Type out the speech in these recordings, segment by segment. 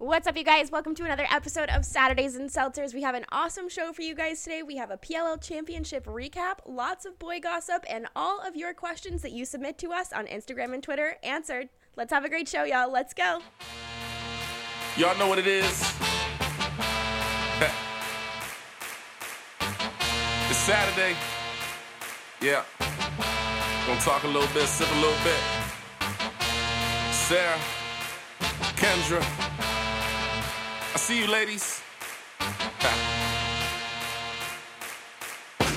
What's up, you guys? Welcome to another episode of Saturdays and Seltzers. We have an awesome show for you guys today. We have a PLL championship recap, lots of boy gossip, and all of your questions that you submit to us on Instagram and Twitter answered. Let's have a great show, y'all. Let's go. Y'all know what it is. It's Saturday. Yeah. Gonna talk a little bit, sip a little bit. Sarah, Kendra. See you, ladies.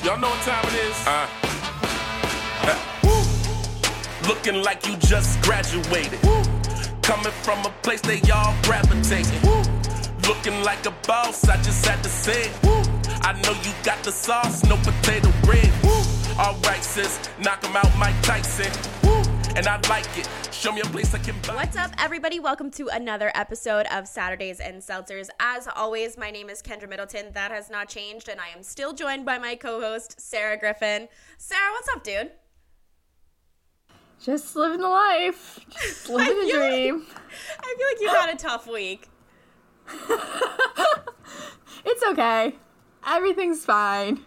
Y'all know what time it is. Looking like you just graduated. Woo. Coming from a place they all gravitating. Woo. Looking like a boss, I just had to say it. Woo. I know you got the sauce, no potato bread. Woo. All right, sis, knock 'em out, Mike Tyson. Woo. And I like it. Show me a place I can buy. What's up, everybody? Welcome to another episode of Saturdays and Seltzers. As always, my name is Kendra Middleton. That has not changed, and I am still joined by my co-host, Sarah Griffin. Sarah, what's up, dude? Just living the life. Just living the dream. I feel like you had a tough week. It's okay. Everything's fine.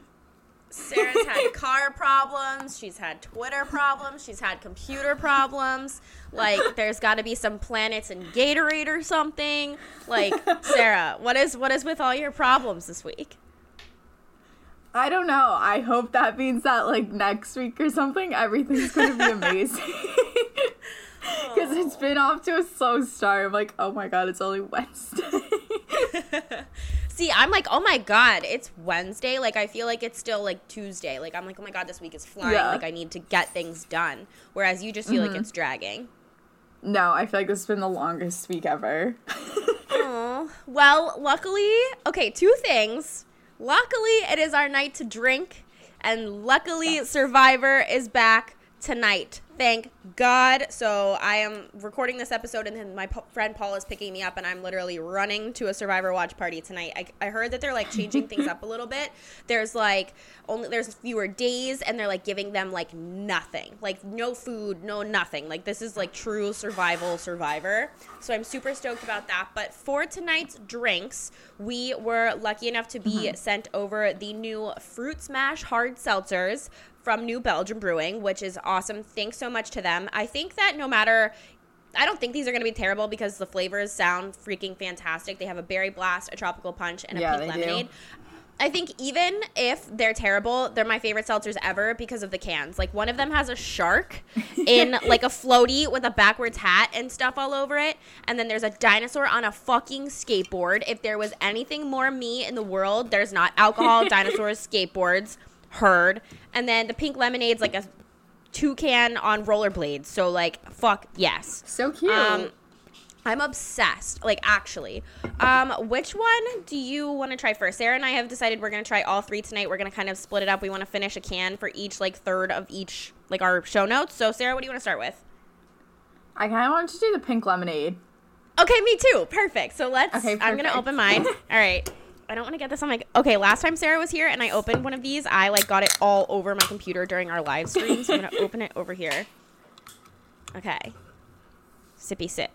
Sarah's had car problems, she's had Twitter problems, she's had computer problems, like there's got to be some planets in Gatorade or something. Like, Sarah, what is with all your problems this week? I don't know. I hope that means that like next week or something, everything's going to be amazing. Because it's been off to a slow start. I'm like, oh my god, it's only Wednesday. See, I'm like, oh my god, it's Wednesday. Like, I feel like it's still like Tuesday. Like, I'm like, oh my god, this week is flying. Yeah. Like, I need to get things done. Whereas you just feel like it's dragging. No, I feel like this has been the longest week ever. Aww. Well, luckily, okay, two things. Luckily, it is our night to drink. And luckily, Survivor is back tonight. Thank God. So I am recording this episode, and then my friend Paul is picking me up, and I'm literally running to a Survivor watch party tonight. I heard that they're like changing things up a little bit. There's like there's fewer days, and they're like giving them like nothing, like no food, no nothing. Like this is like true Survivor. So I'm super stoked about that. But for tonight's drinks, we were lucky enough to be sent over the new Fruit Smash hard seltzers from New Belgium Brewing, which is awesome. Thanks so much to them. I think that I don't think these are going to be terrible because the flavors sound freaking fantastic. They have a berry blast, a tropical punch, and a pink lemonade. Do. I think even if they're terrible, they're my favorite seltzers ever because of the cans. Like, one of them has a shark in, like, a floaty with a backwards hat and stuff all over it. And then there's a dinosaur on a fucking skateboard. If there was anything more me in the world, there's not alcohol, dinosaurs, skateboards. Heard. And then the pink lemonade's like a toucan on rollerblades. So like, fuck yes. So cute. I'm obsessed. Like, actually. Which one do you want to try first? Sarah and I have decided we're going to try all three tonight. We're going to kind of split it up. We want to finish a can for each like third of each, like our show notes. So Sarah, what do you want to start with? I kind of wanted to do the pink lemonade. Okay, me too. Perfect. So let's, I'm going to open mine. All right. I don't want to get this on my... Okay, last time Sarah was here and I opened one of these, I, like, got it all over my computer during our live stream, so I'm going to open it over here. Okay. Sippy sip.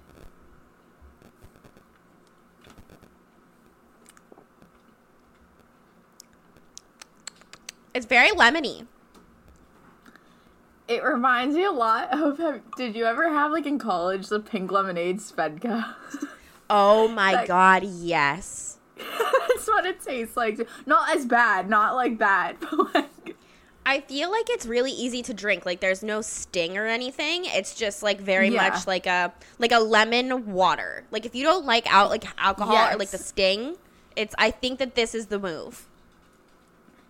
It's very lemony. It reminds me a lot of... Did you ever have, like, in college, the pink lemonade Svedka? Oh, my God, yes. That's what it tastes like. Not as bad, not like that, but like, I feel like it's really easy to drink. Like, there's no sting or anything. It's just like very much like a lemon water. Like, if you don't like alcohol or like the sting, I think that this is the move.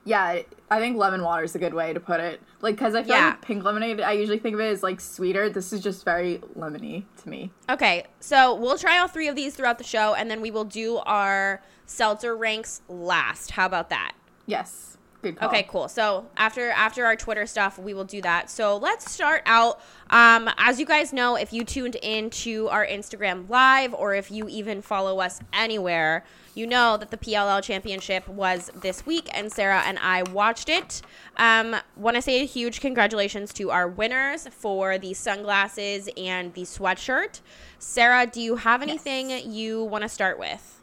Yeah, I think lemon water is a good way to put it. Like, because I feel like pink lemonade, I usually think of it as, like, sweeter. This is just very lemony to me. Okay, so we'll try all three of these throughout the show, and then we will do our seltzer ranks last. How about that? Yes. Good call. Okay, cool. So after our Twitter stuff, we will do that. So let's start out. As you guys know, if you tuned into our Instagram Live or if you even follow us anywhere, you know that the PLL Championship was this week, and Sarah and I watched it. Want to say a huge congratulations to our winners for the sunglasses and the sweatshirt. Sarah, do you have anything you want to start with?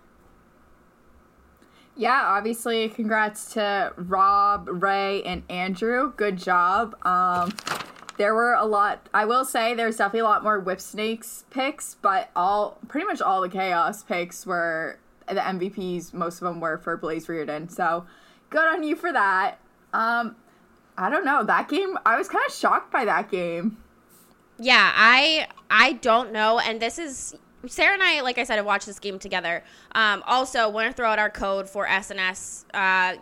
Yeah, obviously, congrats to Rob, Ray, and Andrew. Good job. There were a lot. I will say there's definitely a lot more Whipsnakes picks, but pretty much all the Chaos picks were the MVPs. Most of them were for Blaze Reardon. So good on you for that. I don't know. That game, I was kind of shocked by that game. Yeah, I don't know. And this is... Sarah and I, like I said, have watched this game together. Also, want to throw out our code for SNS.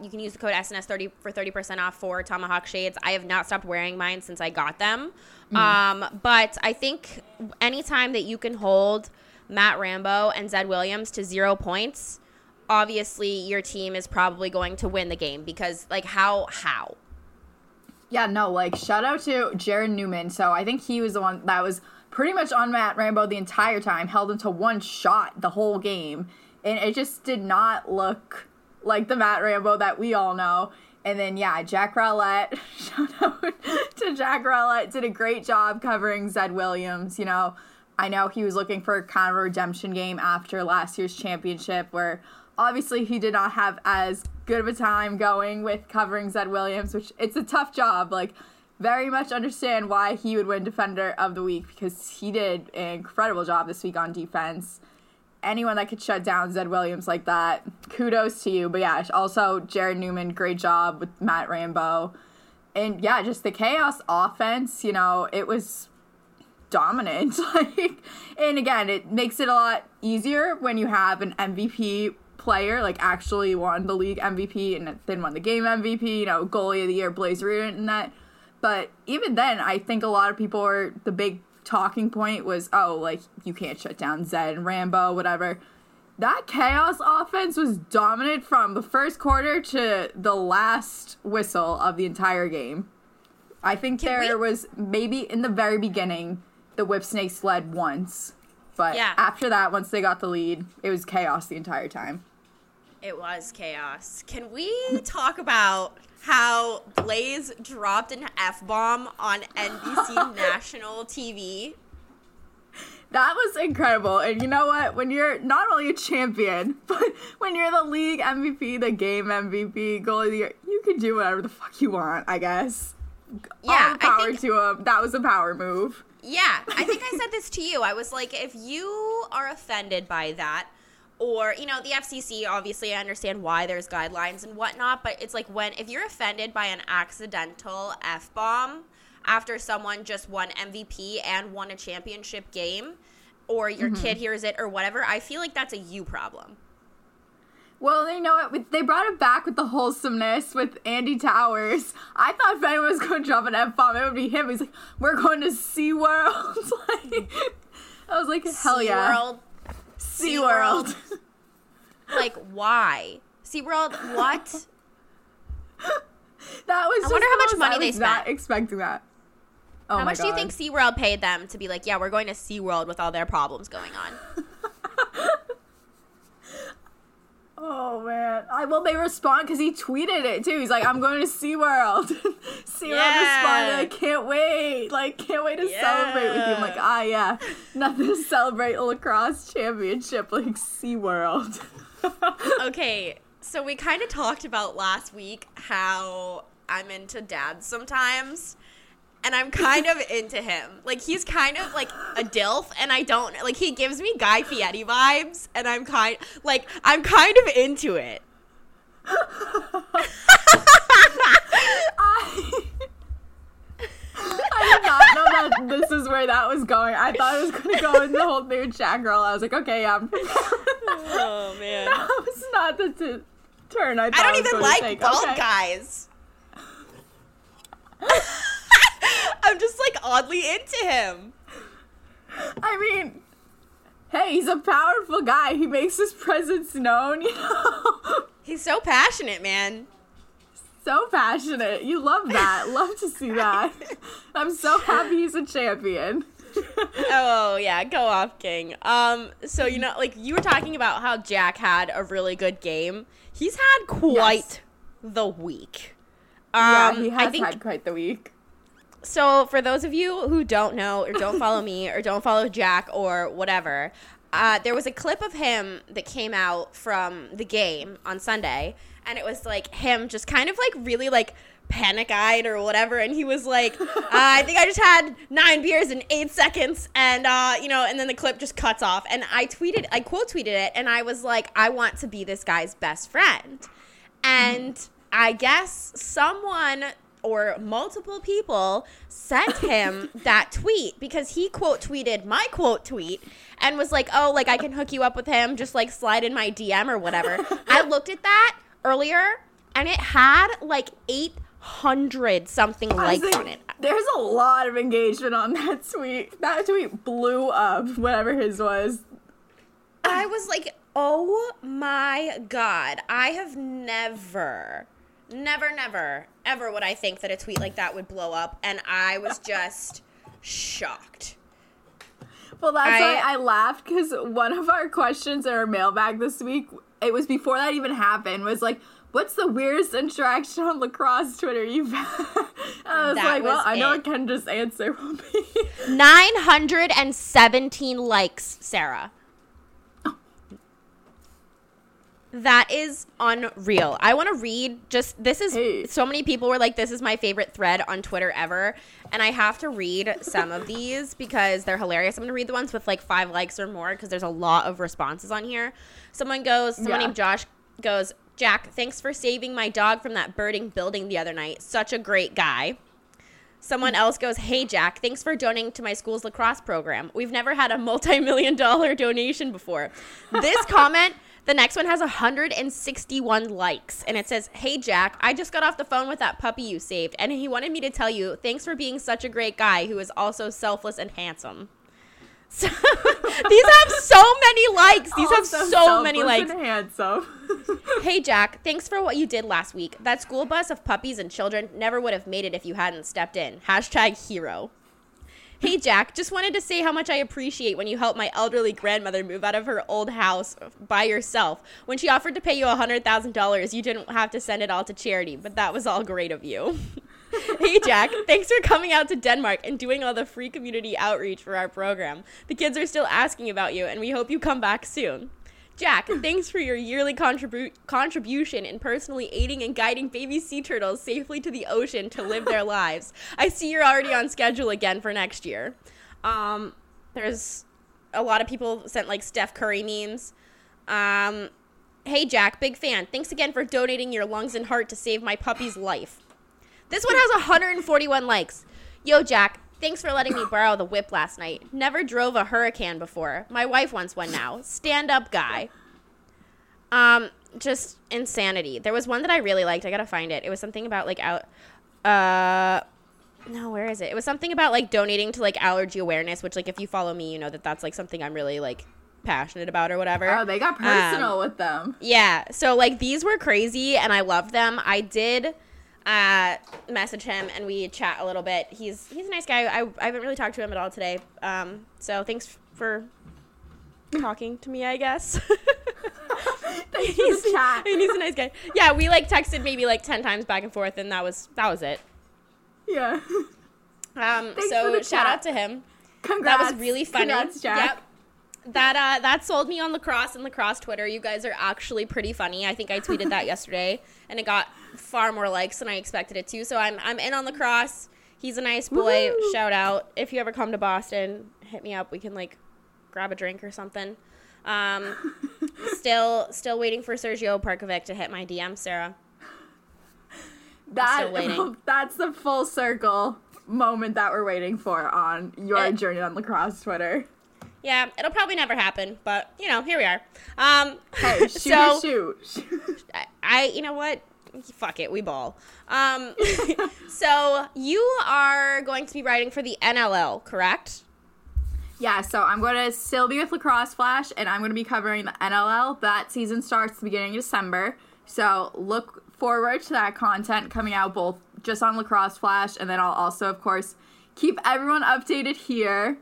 You can use the code SNS30 for 30% off for Tomahawk shades. I have not stopped wearing mine since I got them. But I think anytime that you can hold Matt Rambo and Zed Williams to 0 points, obviously your team is probably going to win the game because, like, how? Yeah, no, like, shout out to Jared Newman. So I think he was the one that was pretty much on Matt Rambo the entire time, held him to one shot the whole game. And it just did not look like the Matt Rambo that we all know. And then, yeah, Jack Rowlett, shout out to Jack Rowlett, did a great job covering Zed Williams. You know, I know he was looking for kind of a redemption game after last year's championship where obviously he did not have as good of a time going with covering Zed Williams, which it's a tough job. Like, very much understand why he would win Defender of the Week because he did an incredible job this week on defense. Anyone that could shut down Zed Williams like that, kudos to you. But yeah, also Jared Newman, great job with Matt Rambo. And yeah, just the Chaos offense, you know, it was dominant. Like, and again, it makes it a lot easier when you have an MVP player, like actually won the league MVP and then won the game MVP, you know, goalie of the year, Blaze Reardon and that. But even then, I think a lot of people were, the big talking point was, oh, like, you can't shut down Zed and Rambo, whatever. That Chaos offense was dominant from the first quarter to the last whistle of the entire game. I think was maybe in the very beginning, the Whipsnakes led once. But after that, once they got the lead, it was Chaos the entire time. It was Chaos. Can we talk about how Blaze dropped an F-bomb on NBC national TV? That was incredible. And you know what? When you're not only a champion, but when you're the league MVP, the game MVP, goalie of the year, you can do whatever the fuck you want, I guess. Yeah, power to him. That was a power move. Yeah, I think I said this to you. I was like, if you are offended by that, or, you know, the FCC, obviously, I understand why there's guidelines and whatnot, but it's like if you're offended by an accidental F-bomb after someone just won MVP and won a championship game, or your kid hears it or whatever, I feel like that's a you problem. Well, you know what? They brought it back with the wholesomeness with Andy Towers. I thought if anyone was going to drop an F-bomb, it would be him. He's like, we're going to SeaWorld. Like, I was like, hell yeah. SeaWorld. Like, why? SeaWorld, what? That was just, I wonder how much money they spent. I was not expecting that. Oh, how much do you think SeaWorld paid them to be like, yeah, we're going to SeaWorld with all their problems going on? Oh, man. They respond because he tweeted it, too. He's like, I'm going to SeaWorld. SeaWorld responded, I can't wait. Like, can't wait to celebrate with you. I'm like, nothing to celebrate, lacrosse championship, like SeaWorld. Okay, so we kind of talked about last week how I'm into dads sometimes, and I'm kind of into him. Like, he's kind of, like, a dilf, and I don't... Like, he gives me Guy Fieri vibes, and I'm kind of into it. I did not know that this is where that was going. I thought it was going to go in the whole new chat girl. I was like, okay, yeah. Oh, man. That was not the turn I thought I don't even like bald guys. I'm just, like, oddly into him. I mean, hey, he's a powerful guy. He makes his presence known, you know? He's so passionate, man. So passionate. You love that. Love to see that. I'm so happy he's a champion. Oh, yeah. Go off, King. So, you know, like you were talking about how Jack had a really good game. He's had quite the week. Yeah, he has had quite the week. So for those of you who don't know or don't follow me or don't follow Jack or whatever, there was a clip of him that came out from the game on Sunday, and it was like him just kind of like really like panic-eyed or whatever, and he was like, I think I just had 9 beers in 8 seconds, and you know, and then the clip just cuts off, and I quote tweeted it, and I was like, I want to be this guy's best friend. And I guess someone or multiple people sent him that tweet because he quote tweeted my quote tweet and was like, oh, like I can hook you up with him, just like slide in my DM or whatever. I looked at that earlier and it had like 800 something likes on it. There's a lot of engagement on that tweet. That tweet blew up, whatever his was. I was like, oh my God, I have never, ever would I think that a tweet like that would blow up, and I was just shocked. Well, that's why I laughed, because one of our questions in our mailbag this week, it was before that even happened, was like, what's the weirdest interaction on lacrosse Twitter you've had? I was like, well, I know I can just answer. 917 likes, Sarah. That is unreal. I want to read just, this is, so many people were like, this is my favorite thread on Twitter ever. And I have to read some of these because they're hilarious. I'm going to read the ones with like 5 likes or more because there's a lot of responses on here. Someone named Josh goes, Jack, thanks for saving my dog from that burning building the other night. Such a great guy. Someone else goes, hey, Jack, thanks for donating to my school's lacrosse program. We've never had a multi-million-dollar donation before. This comment... The next one has 161 likes, and it says, hey, Jack, I just got off the phone with that puppy you saved, and he wanted me to tell you, thanks for being such a great guy who is also selfless and handsome. So, these have so many likes. These have so many likes. Handsome. Hey, Jack, thanks for what you did last week. That school bus of puppies and children never would have made it if you hadn't stepped in. #hero. Hey, Jack, just wanted to say how much I appreciate when you helped my elderly grandmother move out of her old house by yourself. When she offered to pay you $100,000, you didn't have to send it all to charity, but that was all great of you. Hey, Jack, thanks for coming out to Denmark and doing all the free community outreach for our program. The kids are still asking about you, and we hope you come back soon. Jack, thanks for your yearly contribution in personally aiding and guiding baby sea turtles safely to the ocean to live their lives. I see you're already on schedule again for next year. There's a lot of people sent, like, Steph Curry memes. Hey, Jack, big fan. Thanks again for donating your lungs and heart to save my puppy's life. This one has 141 likes. Yo, Jack. Thanks for letting me borrow the whip last night. Never drove a Huracan before. My wife wants one now. Stand up guy. Just insanity. There was one that I really liked. I gotta find it. It was something about like where is it? It was something about like donating to like allergy awareness, which like if you follow me, you know that that's like something I'm really like passionate about or whatever. Oh, they got personal with them. Yeah. So like these were crazy and I loved them. I did message him and we chat a little bit. He's a nice guy. I haven't really talked to him at all today. So thanks for talking to me, I guess. Thanks for the chat. And he's a nice guy. Yeah, we like texted maybe like 10 times back and forth, and that was it. Yeah. So shout out to him. Congrats. That was really funny. Congrats, Jack. Yep. That sold me on lacrosse and lacrosse Twitter. You guys are actually pretty funny. I think I tweeted that yesterday, and it got far more likes than I expected it to. So I'm in on lacrosse. He's a nice boy. Woo-hoo. Shout out. If you ever come to Boston, hit me up. We can like grab a drink or something. Still waiting for Sergio Parkovic to hit my DM, Sarah. That's the full circle moment that we're waiting for on your journey on lacrosse Twitter. Yeah, it'll probably never happen, but you know, here we are. Hey, shoot. You know what? Fuck it, we ball. So you are going to be writing for the NLL, correct? Yeah, so I'm going to still be with Lacrosse Flash, and I'm going to be covering the NLL. That season starts the beginning of December. So look forward to that content coming out both just on Lacrosse Flash, and then I'll also, of course, keep everyone updated here.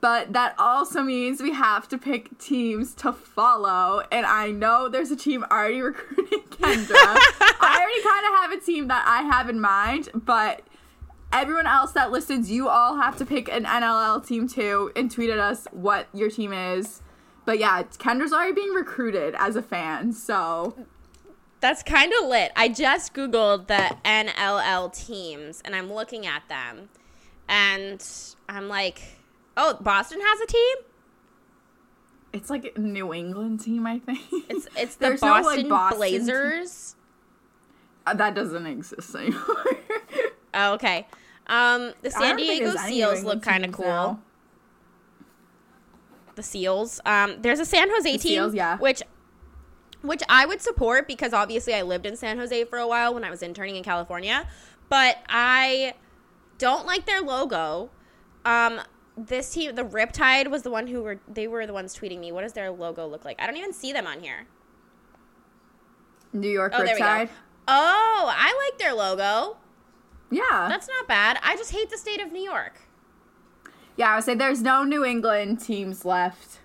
But that also means we have to pick teams to follow. And I know there's a team already recruiting Kendra. I already kind of have a team that I have in mind. But everyone else that listens, you all have to pick an NLL team too and tweet at us what your team is. But yeah, Kendra's already being recruited as a fan. So that's kind of lit. I just Googled the NLL teams and I'm looking at them. And I'm like, oh, Boston has a team? It's like a New England team, I think. It's the Boston, no, like, Boston Blazers. That doesn't exist anymore. Oh, okay. The San Diego Seals look kind of cool. Now. The Seals. There's a San Jose team, Seals, yeah. which I would support because obviously I lived in San Jose for a while when I was interning in California, but I don't like their logo. This team, the Riptide, was the one they were the ones tweeting me. What does their logo look like? I don't even see them on here. New York Riptide. There we go. Oh, I like their logo. Yeah. That's not bad. I just hate the state of New York. Yeah, I would say there's no New England teams left.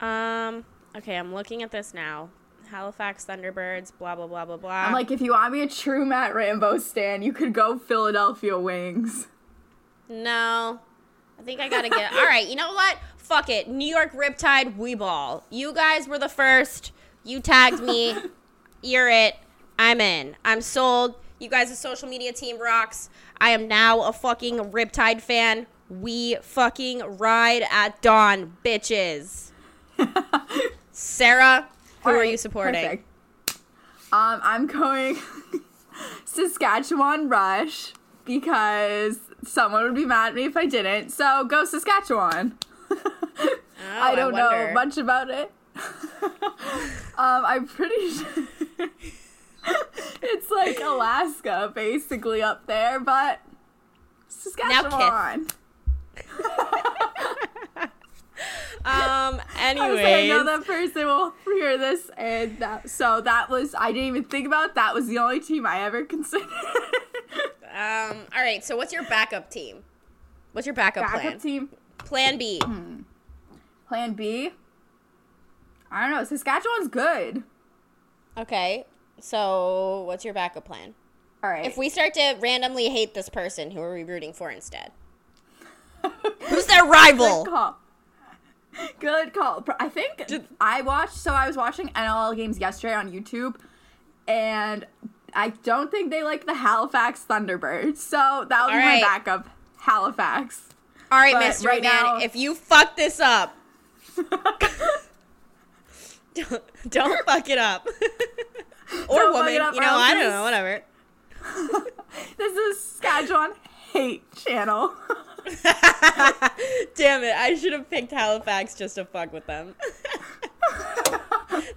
Okay, I'm looking at this now. Halifax Thunderbirds, blah, blah, blah, blah, blah. I'm like, if you want me a true Matt Rambo stan, you could go Philadelphia Wings. No. I think I gotta get... All right, you know what? Fuck it. New York Riptide, we ball. You guys were the first. You tagged me. You're it. I'm in. I'm sold. You guys' the social media team rocks. I am now a fucking Riptide fan. We fucking ride at dawn, bitches. Sarah, who are you supporting? Perfect. I'm going Saskatchewan Rush because... someone would be mad at me if I didn't. So go Saskatchewan. Oh, I don't know much about it. I'm pretty sure it's like Alaska, basically, up there. But Saskatchewan. Anyways. I was like, I know that person will hear this. And I didn't even think about it. That was the only team I ever considered. All right, so what's your backup team? What's your backup plan? Backup team? Plan B. Plan B? I don't know. Saskatchewan's good. Okay, so what's your backup plan? All right. If we start to randomly hate this person, who are we rooting for instead? Who's their rival? Good call. I think I was watching NLL games yesterday on YouTube, and... I don't think they like the Halifax Thunderbirds, so that was my backup, Halifax. All right, but mystery man, now, if you fuck this up, don't fuck it up. Or woman, up, you know, I don't know, whatever. This is Saskatchewan hate channel. Damn it, I should have picked Halifax just to fuck with them.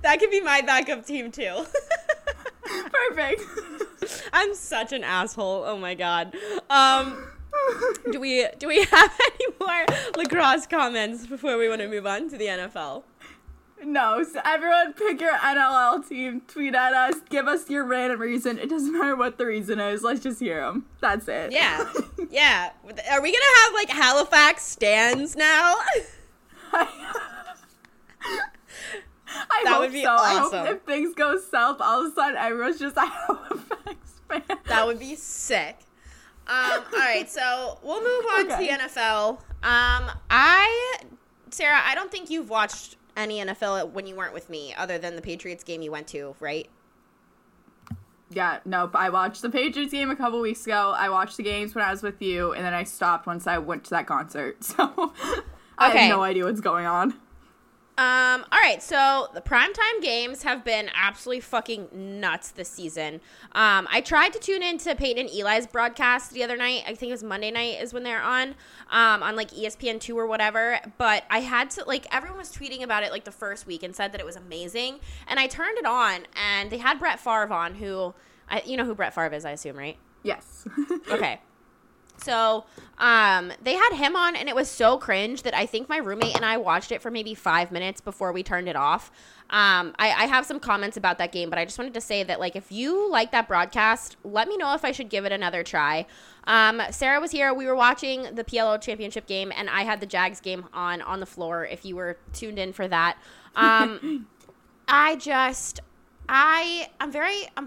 That could be my backup team, too. Perfect. I'm such an asshole. Oh my god. Do we have any more lacrosse comments before we want to move on to the NFL? No. So everyone, pick your NLL team. Tweet at us. Give us your random reason. It doesn't matter what the reason is. Let's just hear them. That's it. Yeah. Yeah. Are we gonna have like Halifax stands now? I that hope would be so. Awesome. I hope if things go south, all of a sudden everyone's just a Halifax fan. That would be sick. All right, so we'll move on to the NFL. Sarah, I don't think you've watched any NFL when you weren't with me, other than the Patriots game you went to, right? Yeah, nope. I watched the Patriots game a couple weeks ago. I watched the games when I was with you, and then I stopped once I went to that concert. So I have no idea what's going on. All right, so the primetime games have been absolutely fucking nuts this season. I tried to tune into Peyton and Eli's broadcast the other night. I think it was Monday night is when they're on like ESPN2 or whatever. But I had to, like, everyone was tweeting about it, like, the first week and said that it was amazing. And I turned it on, and they had Brett Favre on, you know who Brett Favre is, I assume, right? Yes. Okay. So they had him on, and it was so cringe that I think my roommate and I watched it for maybe 5 minutes before we turned it off. I have some comments about that game, but I just wanted to say that, like, if you like that broadcast, let me know if I should give it another try. Sarah was here. We were watching the PLL championship game, and I had the Jags game on the floor if you were tuned in for that. I'm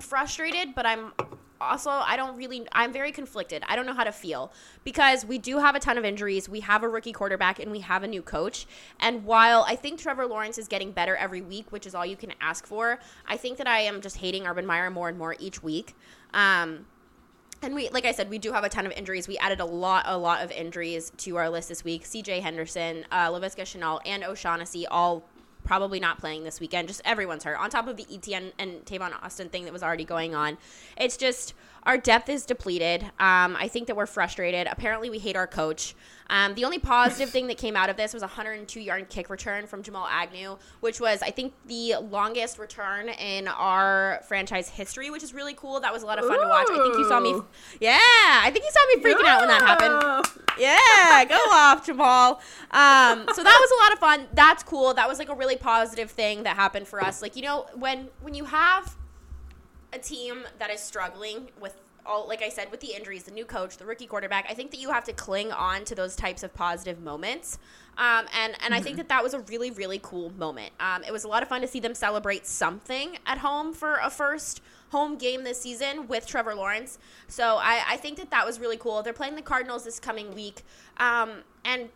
frustrated, but I'm also, I'm very conflicted. I don't know how to feel because we do have a ton of injuries. We have a rookie quarterback and we have a new coach. And while I think Trevor Lawrence is getting better every week, which is all you can ask for, I think that I am just hating Urban Meyer more and more each week. And we, like I said, we do have a ton of injuries. We added a lot of injuries to our list this week. CJ Henderson, Laviska Shenault, and O'Shaughnessy all probably not playing this weekend. Just everyone's hurt. On top of the ETN and Tavon Austin thing that was already going on. It's just our depth is depleted. I think that we're frustrated. Apparently, we hate our coach. The only positive thing that came out of this was a 102-yard kick return from Jamal Agnew, which was, I think, the longest return in our franchise history, which is really cool. That was a lot of fun to watch. I think you saw me freaking out when that happened. Yeah, go off, Jamal. So that was a lot of fun. That's cool. That was, like, a really positive thing that happened for us. Like, you know, when you have a team that is struggling with all, like I said, with the injuries, the new coach, the rookie quarterback, I think that you have to cling on to those types of positive moments. And I think that was a really, really cool moment. It was a lot of fun to see them celebrate something at home for a first home game this season with Trevor Lawrence. So I think that was really cool. They're playing the Cardinals this coming week. And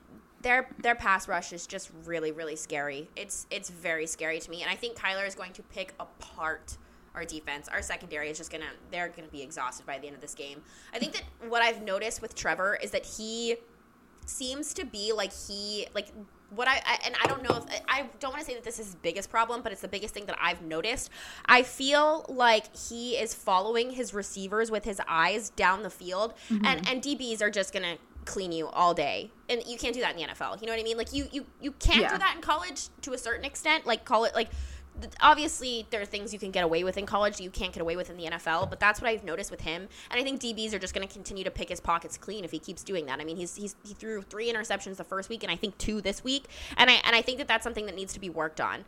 their pass rush is just really, really scary. It's very scary to me. And I think Kyler is going to pick apart our defense. Our secondary is just they're going to be exhausted by the end of this game. I think that what I've noticed with Trevor is that he seems to be I don't want to say that this is his biggest problem, but it's the biggest thing that I've noticed. I feel like he is following his receivers with his eyes down the field, and DBs are just going to clean you all day, and you can't do that in the NFL. You know what I mean? Like you can't do that in college to a certain extent. Like obviously there are things you can get away with in college that you can't get away with in the NFL, but that's what I've noticed with him. And I think DBs are just going to continue to pick his pockets clean if he keeps doing that. I mean, he threw 3 interceptions the first week, and I think 2 this week. And I think that's something that needs to be worked on.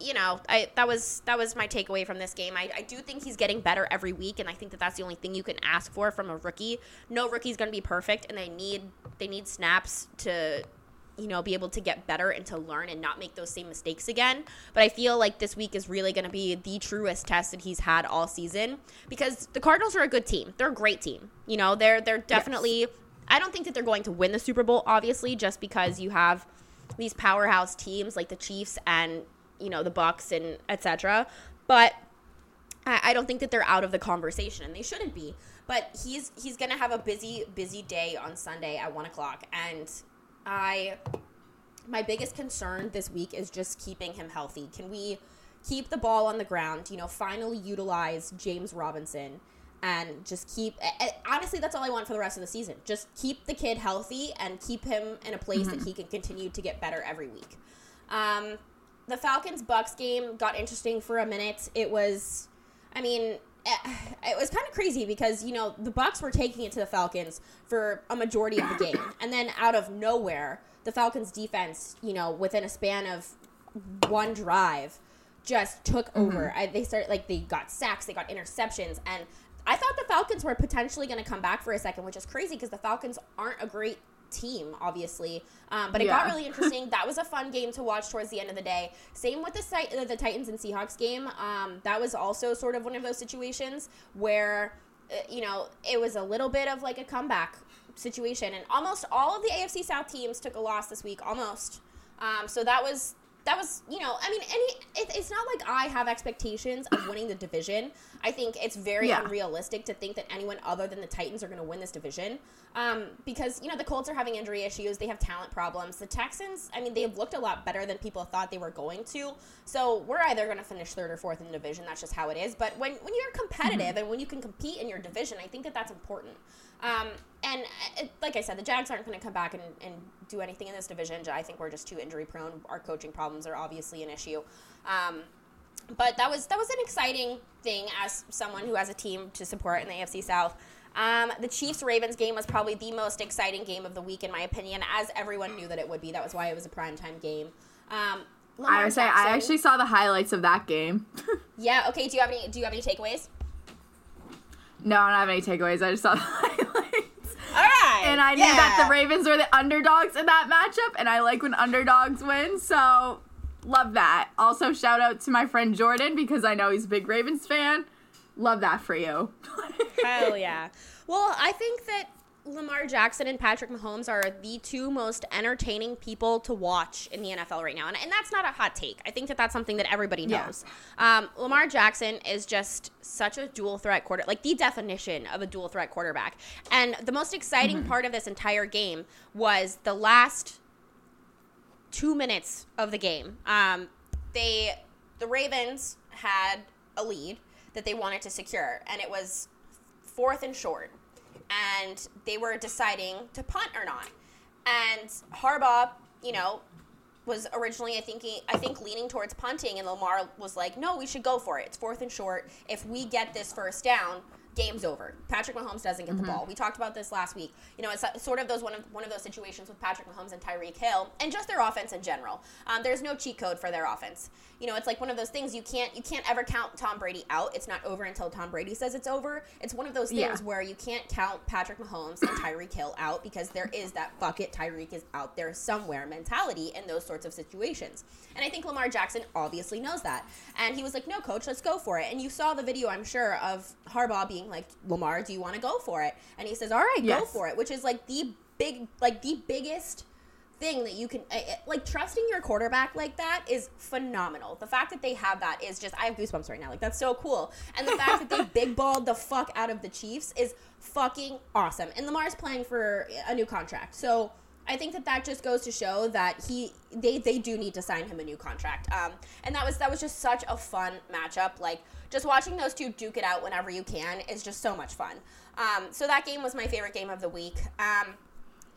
You know, that was my takeaway from this game. I do think he's getting better every week, and I think that's the only thing you can ask for from a rookie. No rookie's going to be perfect, and they need snaps to, you know, be able to get better and to learn and not make those same mistakes again. But I feel like this week is really going to be the truest test that he's had all season, because the Cardinals are a good team. They're a great team. You know, they're definitely I don't think that they're going to win the Super Bowl, obviously, just because you have these powerhouse teams like the Chiefs and, you know, the Bucs and et cetera. But I don't think that they're out of the conversation, and they shouldn't be. But he's going to have a busy, busy day on Sunday at 1 o'clock. And my biggest concern this week is just keeping him healthy. Can we keep the ball on the ground, you know, finally utilize James Robinson and just keep – honestly, that's all I want for the rest of the season. Just keep the kid healthy and keep him in a place that he can continue to get better every week. The Falcons-Bucs game got interesting for a minute. It was, it was kind of crazy because, you know, the Bucs were taking it to the Falcons for a majority of the game. And then out of nowhere, the Falcons defense, you know, within a span of one drive, just took over. They got sacks, they got interceptions, and I thought the Falcons were potentially going to come back for a second, which is crazy because the Falcons aren't a great team, obviously, but it got really interesting. That was a fun game to watch towards the end of the day. Same with the Titans and Seahawks game. That was also sort of one of those situations where, you know, it was a little bit of like a comeback situation, and almost all of the AFC South teams took a loss this week, almost. So that was, you know, I mean, it's not like I have expectations of winning the division. I think it's very unrealistic to think that anyone other than the Titans are going to win this division, because, you know, the Colts are having injury issues. They have talent problems. The Texans, I mean, they've looked a lot better than people thought they were going to. So we're either going to finish 3rd or 4th in the division. That's just how it is. But when you're competitive and when you can compete in your division, I think that's important. And like I said, the Jags aren't going to come back and do anything in this division. I think we're just too injury prone. Our coaching problems are obviously an issue. But that was an exciting thing as someone who has a team to support in the AFC South. The Chiefs-Ravens game was probably the most exciting game of the week, in my opinion, as everyone knew that it would be. That was why it was a primetime game. I would say I actually saw the highlights of that game. Yeah. Okay. Do you have any takeaways? No, I don't have any takeaways. I just saw the highlights. All right. And I knew that the Ravens were the underdogs in that matchup, and I like when underdogs win, so love that. Also, shout out to my friend Jordan because I know he's a big Ravens fan. Love that for you. Hell yeah. Well, I think that Lamar Jackson and Patrick Mahomes are the two most entertaining people to watch in the NFL right now. And that's not a hot take. I think that that's something that everybody knows. Yeah. Lamar Jackson is just such a dual threat quarterback, like the definition of a dual threat quarterback. And the most exciting part of this entire game was the last 2 minutes of the game. The Ravens had a lead that they wanted to secure, and it was 4th and short. And they were deciding to punt or not. And Harbaugh, was originally, I think leaning towards punting. And Lamar was like, no, we should go for it. It's 4th and short. If we get this first down, game's over. Patrick Mahomes doesn't get the ball. We talked about this last week. It's sort of one of those situations with Patrick Mahomes and Tyreek Hill and just their offense in general. There's no cheat code for their offense. It's like one of those things you can't ever count Tom Brady out. It's not over until Tom Brady says it's over. It's one of those things where you can't count Patrick Mahomes and Tyreek Hill out because there is that fuck it, Tyreek is out there somewhere mentality in those sorts of situations. And I think Lamar Jackson obviously knows that. And he was like, no, coach, let's go for it. And you saw the video, I'm sure, of Harbaugh being like, Lamar, do you want to go for it? And he says, all right, go for it, which is like the biggest thing that you can, like, trusting your quarterback like that is phenomenal. The fact that they have that is just, I have goosebumps right now. Like, that's so cool. And the fact that they big balled the fuck out of the Chiefs is fucking awesome. And Lamar's playing for a new contract. So I think that just goes to show that they do need to sign him a new contract. And that was just such a fun matchup. Like, just watching those two duke it out whenever you can is just so much fun. So that game was my favorite game of the week.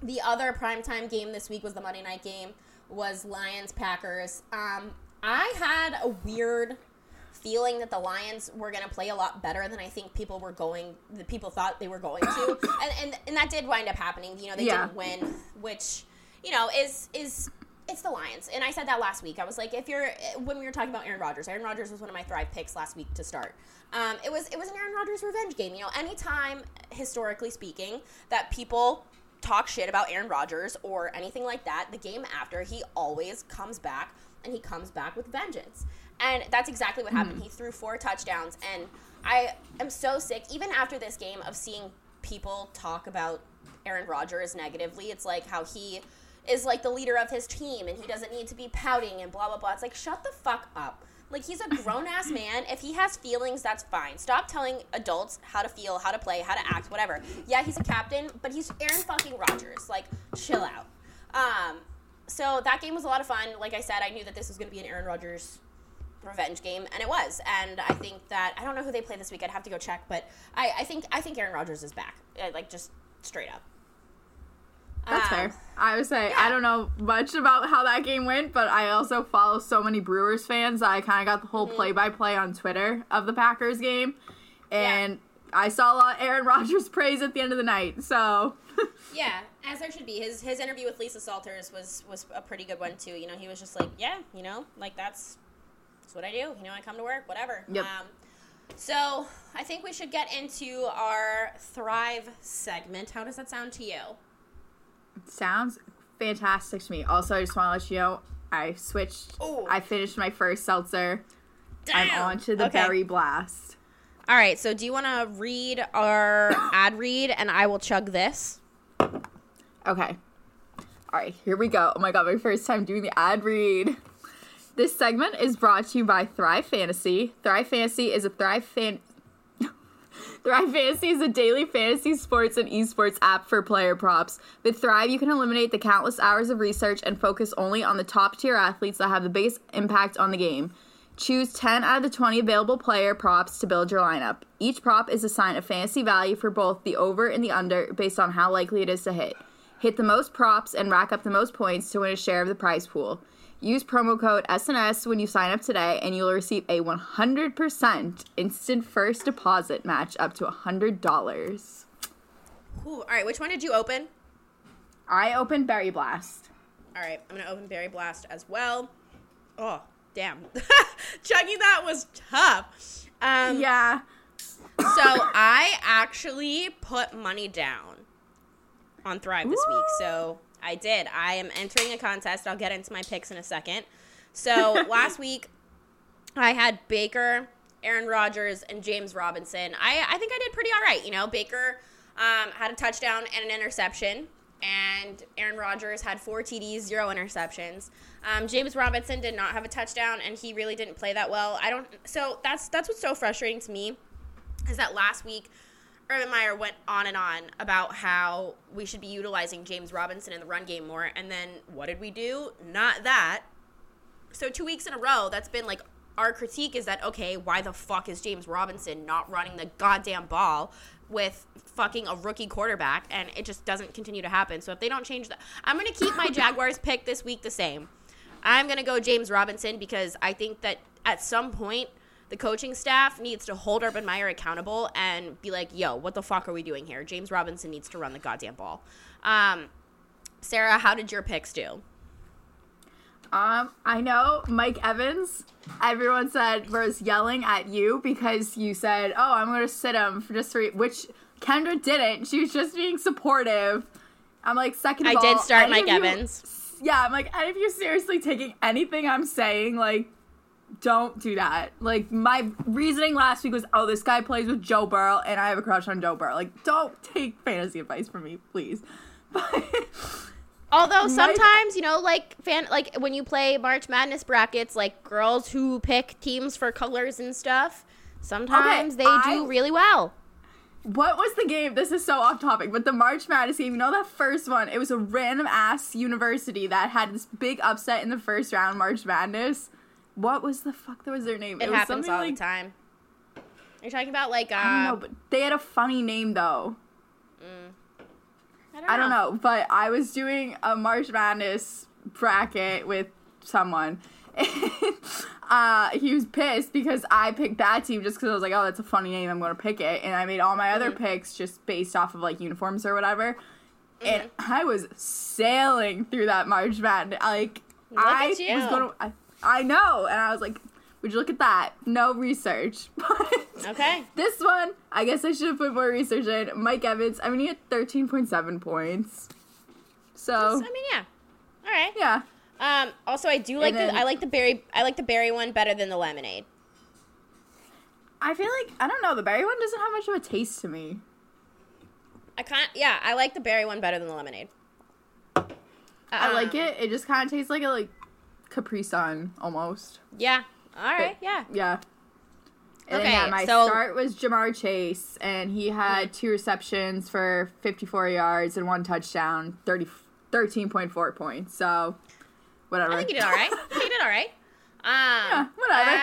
The other primetime game this week was the Monday night game, was Lions-Packers. I had a weird feeling that the Lions were going to play a lot better than I think people thought they were going to. And that did wind up happening. They didn't win, which, it's the Lions. And I said that last week. I was like, when we were talking about Aaron Rodgers was one of my Thrive picks last week to start. It was an Aaron Rodgers revenge game. Anytime, historically speaking, that people talk shit about Aaron Rodgers or anything like that, the game after, he always comes back, and he comes back with vengeance. And that's exactly what happened. He threw 4 touchdowns, and I am so sick, even after this game, of seeing people talk about Aaron Rodgers negatively. It's like how he is like the leader of his team, and he doesn't need to be pouting and blah, blah, blah. It's like, shut the fuck up. Like, he's a grown-ass man. If he has feelings, that's fine. Stop telling adults how to feel, how to play, how to act, whatever. Yeah, he's a captain, but he's Aaron fucking Rodgers. Like, chill out. So that game was a lot of fun. Like I said, I knew that this was going to be an Aaron Rodgers revenge game, and it was. And I think that, I don't know who they play this week. I'd have to go check, but I think Aaron Rodgers is back, like, just straight up. That's fair. I would say, I don't know much about how that game went, but I also follow so many Brewers fans that I kind of got the whole play-by-play on Twitter of the Packers game, and I saw a lot of Aaron Rodgers praise at the end of the night, so. As there should be. His interview with Lisa Salters was a pretty good one, too. He was just like, that's what I do. I come to work, whatever. Yep. So I think we should get into our Thrive segment. How does that sound to you? Sounds fantastic to me. Also, I just want to let you know, I switched. Ooh. I finished my first seltzer. Damn. I'm on to the Berry Blast. All right, so do you want to read our ad read, and I will chug this? Okay. All right, here we go. Oh, my God, my first time doing the ad read. This segment is brought to you by Thrive Fantasy. Thrive Fantasy is a daily fantasy sports and esports app for player props. With Thrive, you can eliminate the countless hours of research and focus only on the top-tier athletes that have the biggest impact on the game. Choose 10 out of the 20 available player props to build your lineup. Each prop is assigned a fantasy value for both the over and the under based on how likely it is to hit. Hit the most props and rack up the most points to win a share of the prize pool. Use promo code SNS when you sign up today, and you'll receive a 100% instant first deposit match up to $100. Ooh, all right, which one did you open? I opened Berry Blast. All right, I'm going to open Berry Blast as well. Oh, damn. Chugging that was tough. Yeah. So I actually put money down on Thrive this week. So I did. I am entering a contest. I'll get into my picks in a second. So last week I had Baker, Aaron Rodgers, and James Robinson. I think I did pretty all right. You know, Baker had a touchdown and an interception. And Aaron Rodgers had 4 TDs, 0 interceptions. James Robinson did not have a touchdown, and he really didn't play that well. So that's what's so frustrating to me is that last week Urban Meyer went on about how we should be utilizing James Robinson in the run game more. And then what did we do? Not that. So 2 weeks in a row, that's been like our critique is that, okay, why the fuck is James Robinson not running the goddamn ball with fucking a rookie quarterback? And it just doesn't continue to happen. So if they don't change that, I'm going to keep my Jaguars pick this week the same. I'm going to go James Robinson because I think that at some point the coaching staff needs to hold Urban Meyer accountable and be like, yo, what the fuck are we doing here? James Robinson needs to run the goddamn ball. Sarah, how did your picks do? I know Mike Evans, everyone said, was yelling at you because you said, oh, I'm going to sit him for just 3, which Kendra didn't. She was just being supportive. I'm like, second of all. I did start Mike Evans. Yeah, I'm like, and if you're seriously taking anything I'm saying, like, don't do that. Like, my reasoning last week was, oh, this guy plays with Joe Burrow, and I have a crush on Joe Burrow. Like, don't take fantasy advice from me, please. But... Although sometimes, you know, like when you play March Madness brackets, like girls who pick teams for colors and stuff, sometimes they do really well. What was the game? This is so off topic, but the March Madness game, you know that first one? It was a random ass university that had this big upset in the first round March Madness. What was the fuck that was their name? It happens all the time. You're talking about like... I don't know, but they had a funny name though. Mm. I don't know, but I was doing a March Madness bracket with someone, and he was pissed because I picked that team just because I was like, oh, that's a funny name, I'm going to pick it, and I made all my other picks just based off of, like, uniforms or whatever, and I was sailing through that March Madness, like, I know, and I was like, would you look at that? No research. But okay. This one, I guess I should have put more research in. Mike Evans, I mean, he had 13.7 points. So. Yes, I mean, yeah. All right. Yeah. Also, I do like I like the berry one better than the lemonade. I feel like, I don't know, the berry one doesn't have much of a taste to me. I like the berry one better than the lemonade. I like it. It just kind of tastes like a Capri Sun almost. Yeah. All right, yeah. And okay, my start was Jamar Chase, and he had 2 receptions for 54 yards and 1 touchdown, 13.4 points. So, whatever. I think he did all right. Yeah, whatever.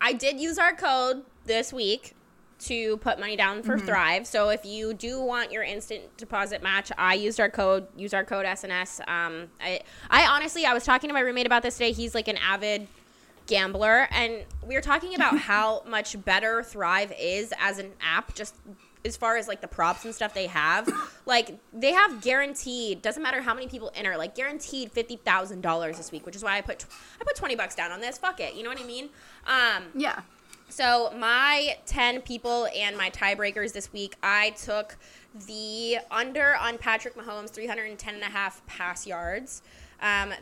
I did use our code this week to put money down for Thrive. So, if you do want your instant deposit match, I used our code. Use our code SNS. I honestly, I was talking to my roommate about this today. He's like an avid gambler, and we were talking about how much better Thrive is as an app, just as far as like the props and stuff they have. Like, they have guaranteed, doesn't matter how many people enter, like guaranteed $50,000 this week, which is why I put $20 down on this. Fuck it, you know what I mean? Yeah. So my 10 people and my tiebreakers this week, I took the under on Patrick Mahomes 310.5 pass yards.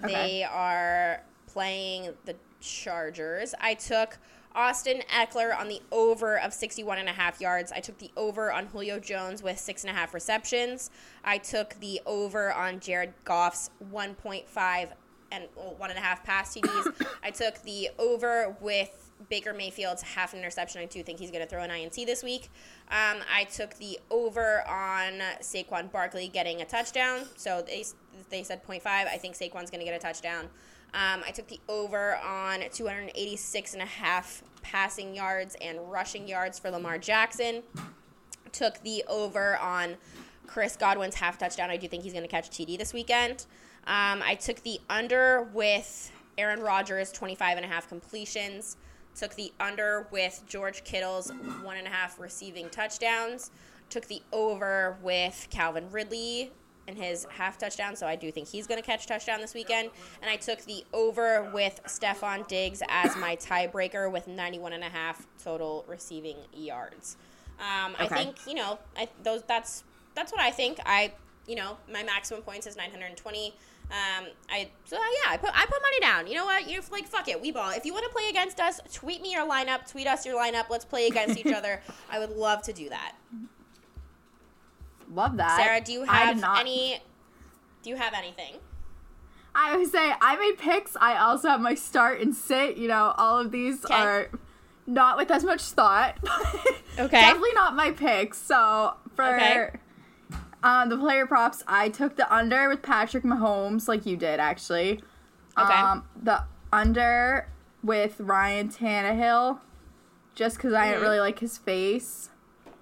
They are playing the Chargers. I took Austin Eckler on the over of 61.5 yards. I took the over on Julio Jones with 6.5 receptions. I took the over on Jared Goff's 1.5 and 1.5 pass TDs. I took the over with Baker Mayfield's half an interception. I do think he's going to throw an INT this week. I took the over on Saquon Barkley getting a touchdown. So they said 0.5. I think Saquon's going to get a touchdown. I took the over on 286.5 passing yards and rushing yards for Lamar Jackson. Took the over on Chris Godwin's half touchdown. I do think he's going to catch TD this weekend. I took the under with Aaron Rodgers, 25.5 completions. Took the under with George Kittle's 1.5 receiving touchdowns. took the over with Calvin Ridley and his half touchdown, so I do think he's going to catch touchdown this weekend. And I took the over with Stephon Diggs as my tiebreaker with 91.5 total receiving yards. Okay. I think, you know, that's what I think. My maximum points is 920. I put money down. You know what? You're like, fuck it, we ball. If you want to play against us, tweet me your lineup, tweet us your lineup. Let's play against each other. I would love to do that. Love that. Sarah, do you have anything? I would say I made picks. I also have my start and sit. You know, all of these are not with as much thought. Okay. Definitely not my picks. So for the player props, I took the under with Patrick Mahomes, like you did actually. Okay. The under with Ryan Tannehill, just because I didn't really like his face.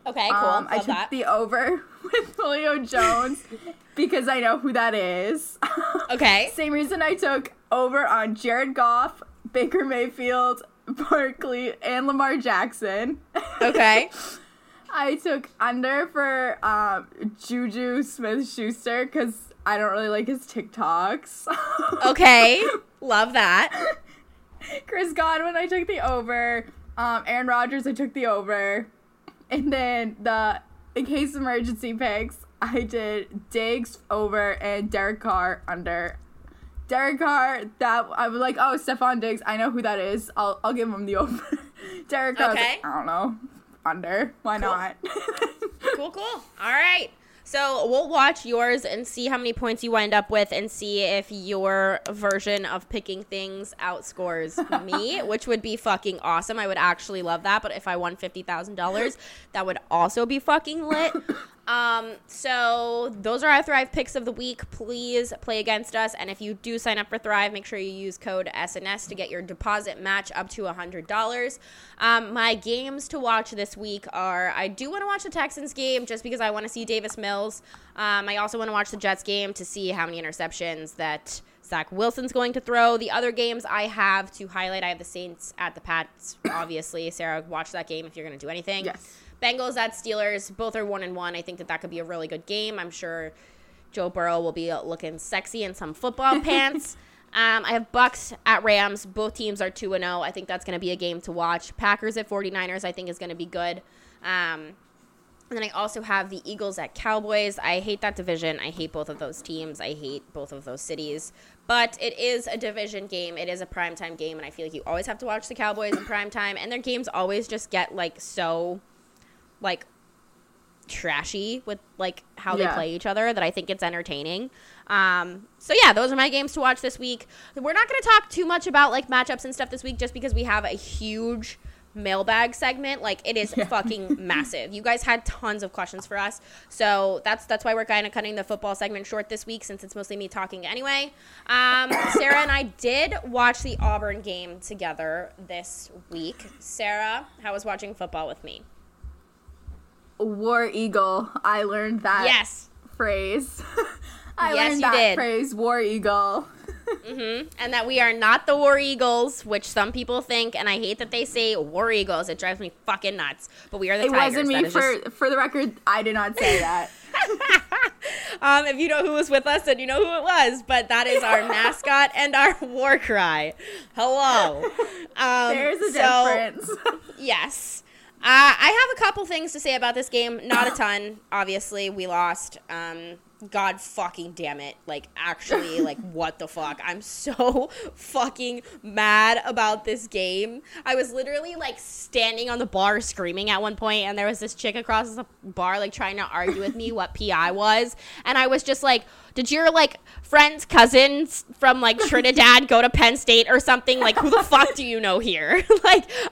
Okay, cool. I took the over with Julio Jones because I know who that is. Okay. Same reason I took over on Jared Goff, Baker Mayfield, Barkley, and Lamar Jackson. Okay. I took under for Juju Smith-Schuster because I don't really like his TikToks. Okay. Love that. Chris Godwin, I took the over. Aaron Rodgers, I took the over. And then the in case of emergency picks, I did Diggs over and Derek Carr under. Derek Carr, that I was like, oh, Stephon Diggs, I know who that is. I'll give him the over. Derek Carr, I was like, I don't know, under. Why not? Cool. All right. So we'll watch yours and see how many points you wind up with and see if your version of picking things outscores me, which would be fucking awesome. I would actually love that. But if I won $50,000, that would also be fucking lit. So those are our Thrive picks of the week. Please play against us. And if you do sign up for Thrive, make sure you use code SNS to get your deposit match up to $100. My games to watch this week are, I do want to watch the Texans game just because I want to see Davis Mills. I also want to watch the Jets game to see how many interceptions that Zach Wilson's going to throw. The other games I have to highlight, I have the Saints at the Pats, obviously. Sarah, watch that game if you're going to do anything. Yes. Bengals at Steelers, both are 1-1. I think that could be a really good game. I'm sure Joe Burrow will be looking sexy in some football pants. I have Bucs at Rams. Both teams are 2-0. I think that's going to be a game to watch. Packers at 49ers, I think, is going to be good. And then I also have the Eagles at Cowboys. I hate that division. I hate both of those teams. I hate both of those cities. But it is a division game. It is a primetime game, and I feel like you always have to watch the Cowboys in primetime. And their games always just get, so trashy with, how they play each other that I think it's entertaining. So those are my games to watch this week. We're not going to talk too much about, matchups and stuff this week just because we have a huge – mailbag segment. It is fucking massive. You guys had tons of questions for us, so that's why we're kind of cutting the football segment short this week, since it's mostly me talking anyway. Sarah and I did watch the Auburn game together this week. Sarah, how was watching football with me? War Eagle. I learned that phrase. Phrase War Eagle. Mm-hmm. And that we are not the War Eagles, which some people think, and I hate that they say War Eagles. It drives me fucking nuts. But we are the Tigers. It wasn't me. For the record, I did not say that. If you know who was with us, then you know who it was. But that is our mascot and our war cry. Hello. There's a difference. Yes. I have a couple things to say about this game. Not a ton. Obviously, we lost. God fucking damn it. What the fuck? I'm so fucking mad about this game. I was literally, standing on the bar screaming at one point, and there was this chick across the bar, trying to argue with me what PI was. And I was just like, did your, friend's cousins from, Trinidad go to Penn State or something? Who the fuck do you know here?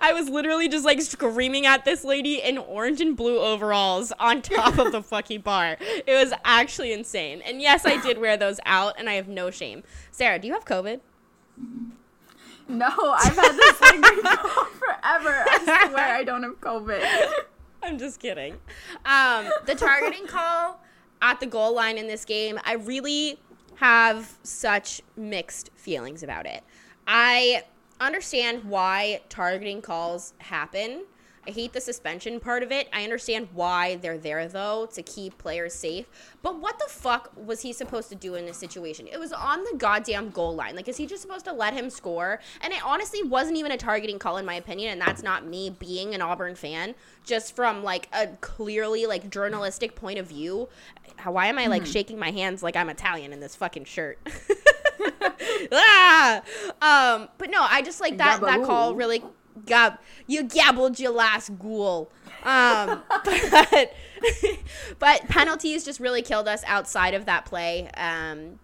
I was literally just, screaming at this lady in orange and blue overalls on top of the fucking bar. It was actually insane. And yes, I did wear those out, and I have no shame. Sarah, do you have COVID? No, I've had this thing forever. I swear I don't have COVID. I'm just kidding. The targeting call at the goal line in this game, I really have such mixed feelings about it. I understand why targeting calls happen. I hate the suspension part of it. I understand why they're there, though, to keep players safe. But what the fuck was he supposed to do in this situation? It was on the goddamn goal line. Like, is he just supposed to let him score? And it honestly wasn't even a targeting call, in my opinion, and that's not me being an Auburn fan. Just from, like, a clearly, like, journalistic point of view, why am I, like, shaking my hands like I'm Italian in this fucking shirt? But no, I just, like, that call really... you gabbled your last ghoul. But penalties just really killed us outside of that play.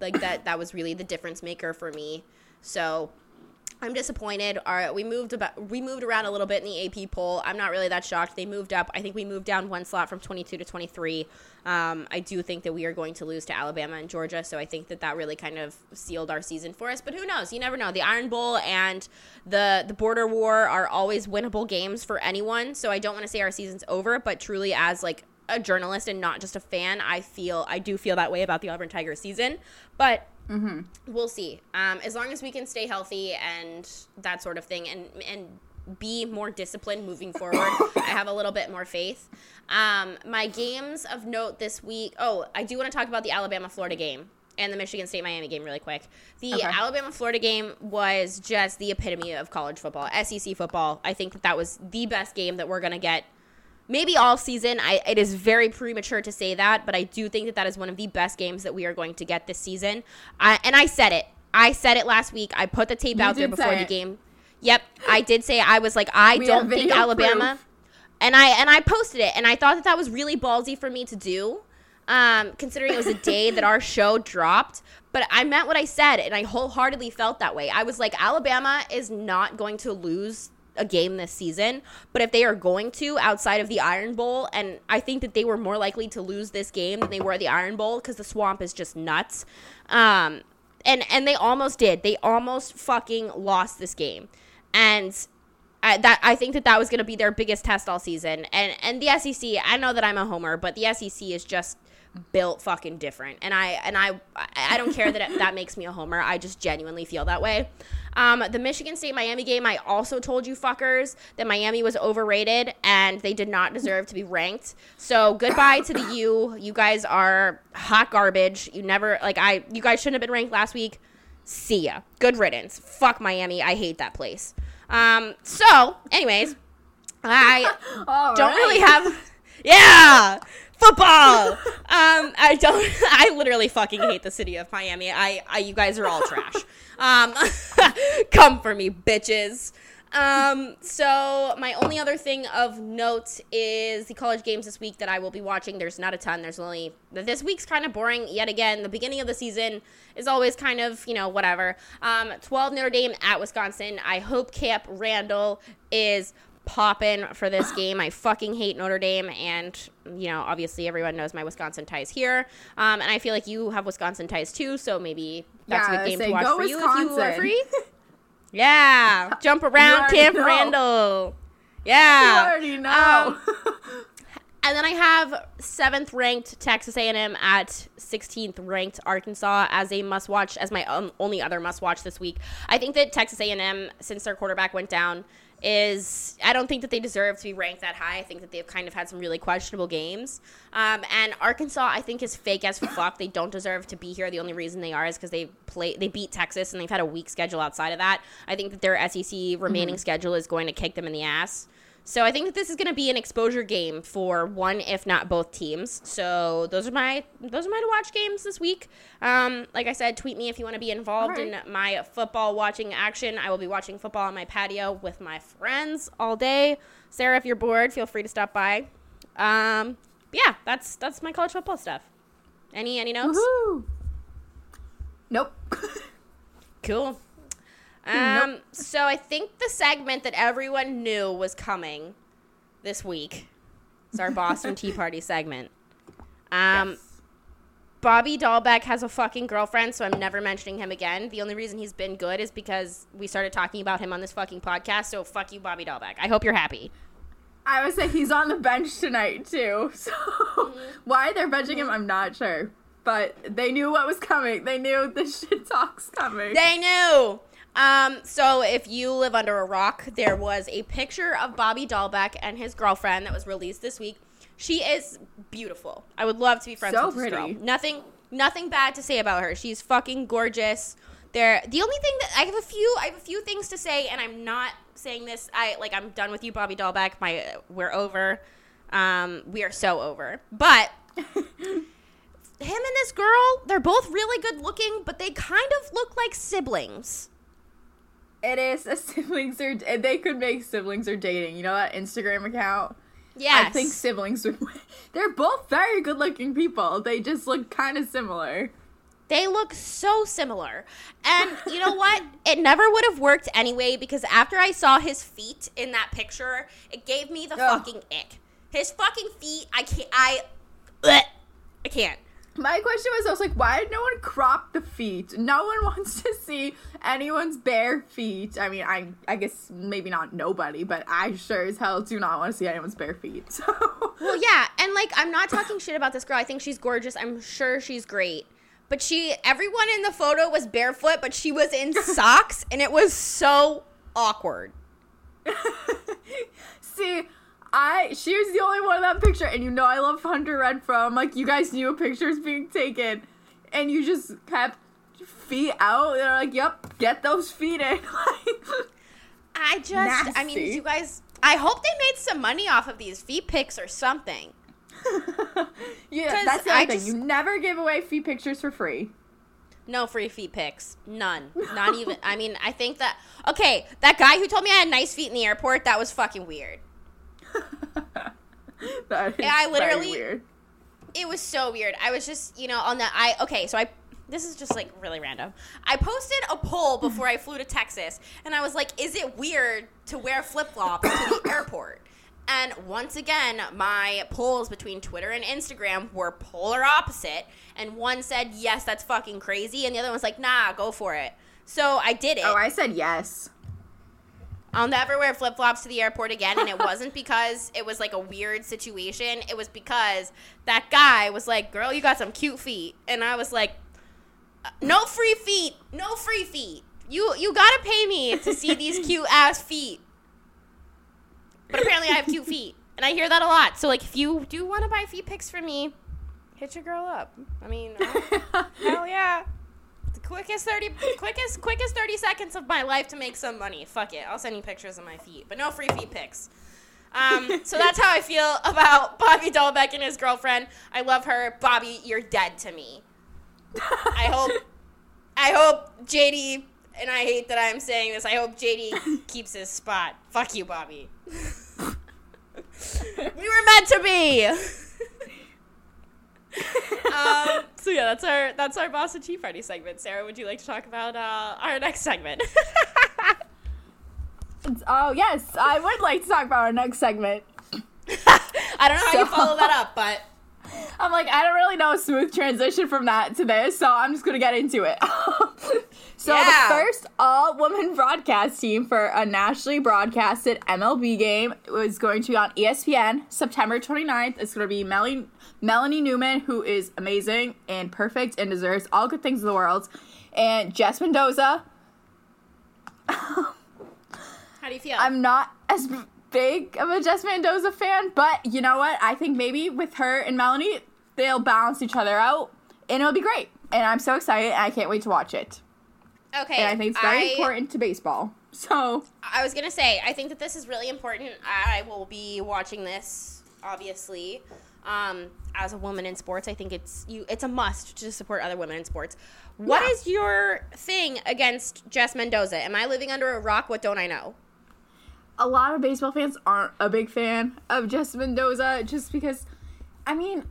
Like that was really the difference maker for me. So I'm disappointed. We moved around a little bit in the AP poll. I'm not really that shocked. They moved up. I think we moved down one slot from 22 to 23. I do think that we are going to lose to Alabama and Georgia, so I think that really kind of sealed our season for us. But who knows? You never know. The Iron Bowl and the Border War are always winnable games for anyone, so I don't want to say our season's over, but truly as, like, a journalist and not just a fan, I do feel that way about the Auburn Tigers season. But we'll see. As long as we can stay healthy and that sort of thing and be more disciplined moving forward, I have a little bit more faith. My games of note this week. Oh, I do want to talk about the Alabama-Florida game and the Michigan State-Miami game really quick. The Alabama-Florida game was just the epitome of college football, SEC football. I think that was the best game that we're going to get. Maybe all season. It is very premature to say that, but I do think that is one of the best games that we are going to get this season. And I said it. I said it last week. I put the tape out there before the game. Yep, I did say it. I was like, I don't think Alabama. And I posted it, and I thought that was really ballsy for me to do, considering it was a day that our show dropped. But I meant what I said, and I wholeheartedly felt that way. I was like, Alabama is not going to lose a game this season, but if they are going to outside of the Iron Bowl, and I think that they were more likely to lose this game than they were the Iron Bowl because the swamp is just nuts. And they almost did. They almost fucking lost this game. And I think that was going to be their biggest test all season. And the SEC, I know that I'm a homer, but the SEC is just built fucking different. And I don't care that that makes me a homer. I just genuinely feel that way. The Michigan State-Miami game, I also told you fuckers that Miami was overrated and they did not deserve to be ranked. So goodbye to the U. You guys are hot garbage. You guys shouldn't have been ranked last week. See ya. Good riddance. Fuck Miami. I hate that place. So anyways, I don't really have... Yeah! Football! I literally fucking hate the city of Miami. You guys are all trash. Come for me, bitches. So my only other thing of note is the college games this week that I will be watching. There's not a ton. This week's kind of boring yet again. The beginning of the season is always kind of, you know, whatever. 12 Notre Dame at Wisconsin. I hope Camp Randall is popping for this game. I fucking hate Notre Dame, and you know, obviously everyone knows my Wisconsin ties here, and I feel like you have Wisconsin ties too, so maybe that's a good game to watch for Wisconsin. You if you are free. Yeah, jump around Camp Randall. Yeah, you already know. And then I have 7th ranked Texas A&M at 16th ranked Arkansas as a must watch, as my only other must watch this week. I think that Texas A&M, since their quarterback went down, I don't think that they deserve to be ranked that high. I think that they've kind of had some really questionable games. And Arkansas, I think, is fake as fuck. They don't deserve to be here. The only reason they are is because they beat Texas, and they've had a weak schedule outside of that. I think that their SEC remaining schedule is going to kick them in the ass. So I think that this is going to be an exposure game for one, if not both teams. So those are my to watch games this week. Like I said, tweet me if you want to be involved in my football watching action. I will be watching football on my patio with my friends all day. Sarah, if you're bored, feel free to stop by. Yeah, that's my college football stuff. Any notes? Woo-hoo. Nope. Cool. Nope. So I think the segment that everyone knew was coming this week is our Boston Tea Party segment. Yes. Bobby Dahlbeck has a fucking girlfriend, so I'm never mentioning him again. The only reason he's been good is because we started talking about him on this fucking podcast, so fuck you, Bobby Dahlbeck. I hope you're happy. I would say he's on the bench tonight, too. So why they're benching him, I'm not sure. But they knew what was coming. They knew the shit talk's coming. They knew! So if you live under a rock, there was a picture of Bobby Dahlbeck and his girlfriend that was released this week. She is beautiful. I would love to be friends with this girl. Nothing bad to say about her. She's fucking gorgeous. The only thing that I have a few things to say, and I'm not saying this. I'm done with you, Bobby Dahlbeck. We're over. We are so over. But him and this girl, they're both really good looking, but they kind of look like siblings. It is a siblings are. They could make siblings are dating. You know that Instagram account? Yes. I think siblings would. They're both very good looking people. They just look kind of similar. They look so similar. And you know what? It never would have worked anyway, because after I saw his feet in that picture, it gave me the fucking ick. His fucking feet, I can't. My question was, I was like, why did no one crop the feet? No one wants to see anyone's bare feet. I mean, I guess maybe not nobody, but I sure as hell do not want to see anyone's bare feet. So. Well, yeah, and, I'm not talking shit about this girl. I think she's gorgeous. I'm sure she's great. But everyone in the photo was barefoot, but she was in socks, and it was so awkward. See, she was the only one in that picture, and you know I love Hunter Renfrow. I'm like, you guys knew a picture was being taken, and you just kept feet out. They're like, yep, get those feet in. Nasty. I mean, you guys, I hope they made some money off of these feet pics or something. Yeah, that's the thing. You never give away feet pictures for free. No free feet pics. None. No. Not even. I mean, I think that, okay, that guy who told me I had nice feet in the airport, that was fucking weird. That is very weird. It was so weird. I was just, on the, this is just, really random. I posted a poll before I flew to Texas, and I was like, is it weird to wear flip-flops to the airport? And once again, my polls between Twitter and Instagram were polar opposite, and one said, yes, that's fucking crazy, and the other one's like, nah, go for it. So I did it. Oh, I said yes. I'll never wear flip-flops to the airport again, and it wasn't because it was, a weird situation. It was because that guy was like, girl, you got some cute feet. And I was like, no free feet. You gotta pay me to see these cute-ass feet. But apparently I have cute feet, and I hear that a lot. So, if you do want to buy feet pics from me, hit your girl up. I mean, hell yeah. Quickest 30 seconds of my life to make some money. Fuck it. I'll send you pictures of my feet, but no free feet pics. So that's how I feel about Bobby Dahlbeck and his girlfriend. I love her. Bobby, you're dead to me. I hope JD, and I hate that I'm saying this, I hope JD keeps his spot. Fuck you, Bobby. We were meant to be. So yeah, that's our Boss and Chief Party segment. Sarah, would you like to talk about our next segment? Oh yes, I would like to talk about our next segment. I don't know how you follow that up, but I'm like, I don't really know a smooth transition from that to this, so I'm just gonna get into it. The first all-woman broadcast team for a nationally broadcasted MLB game is going to be on ESPN September 29th. It's going to be Melanie Newman, who is amazing and perfect and deserves all good things in the world, and Jess Mendoza. How do you feel? I'm not as big of a Jess Mendoza fan, but you know what? I think maybe with her and Melanie, they'll balance each other out, and it'll be great. And I'm so excited, and I can't wait to watch it. Okay. And I think it's very important to baseball. So I was going to say, I think that this is really important. I will be watching this, obviously. As a woman in sports, I think it's a must to support other women in sports. What is your thing against Jess Mendoza? Am I living under a rock? What don't I know? A lot of baseball fans aren't a big fan of Jess Mendoza just because, I mean,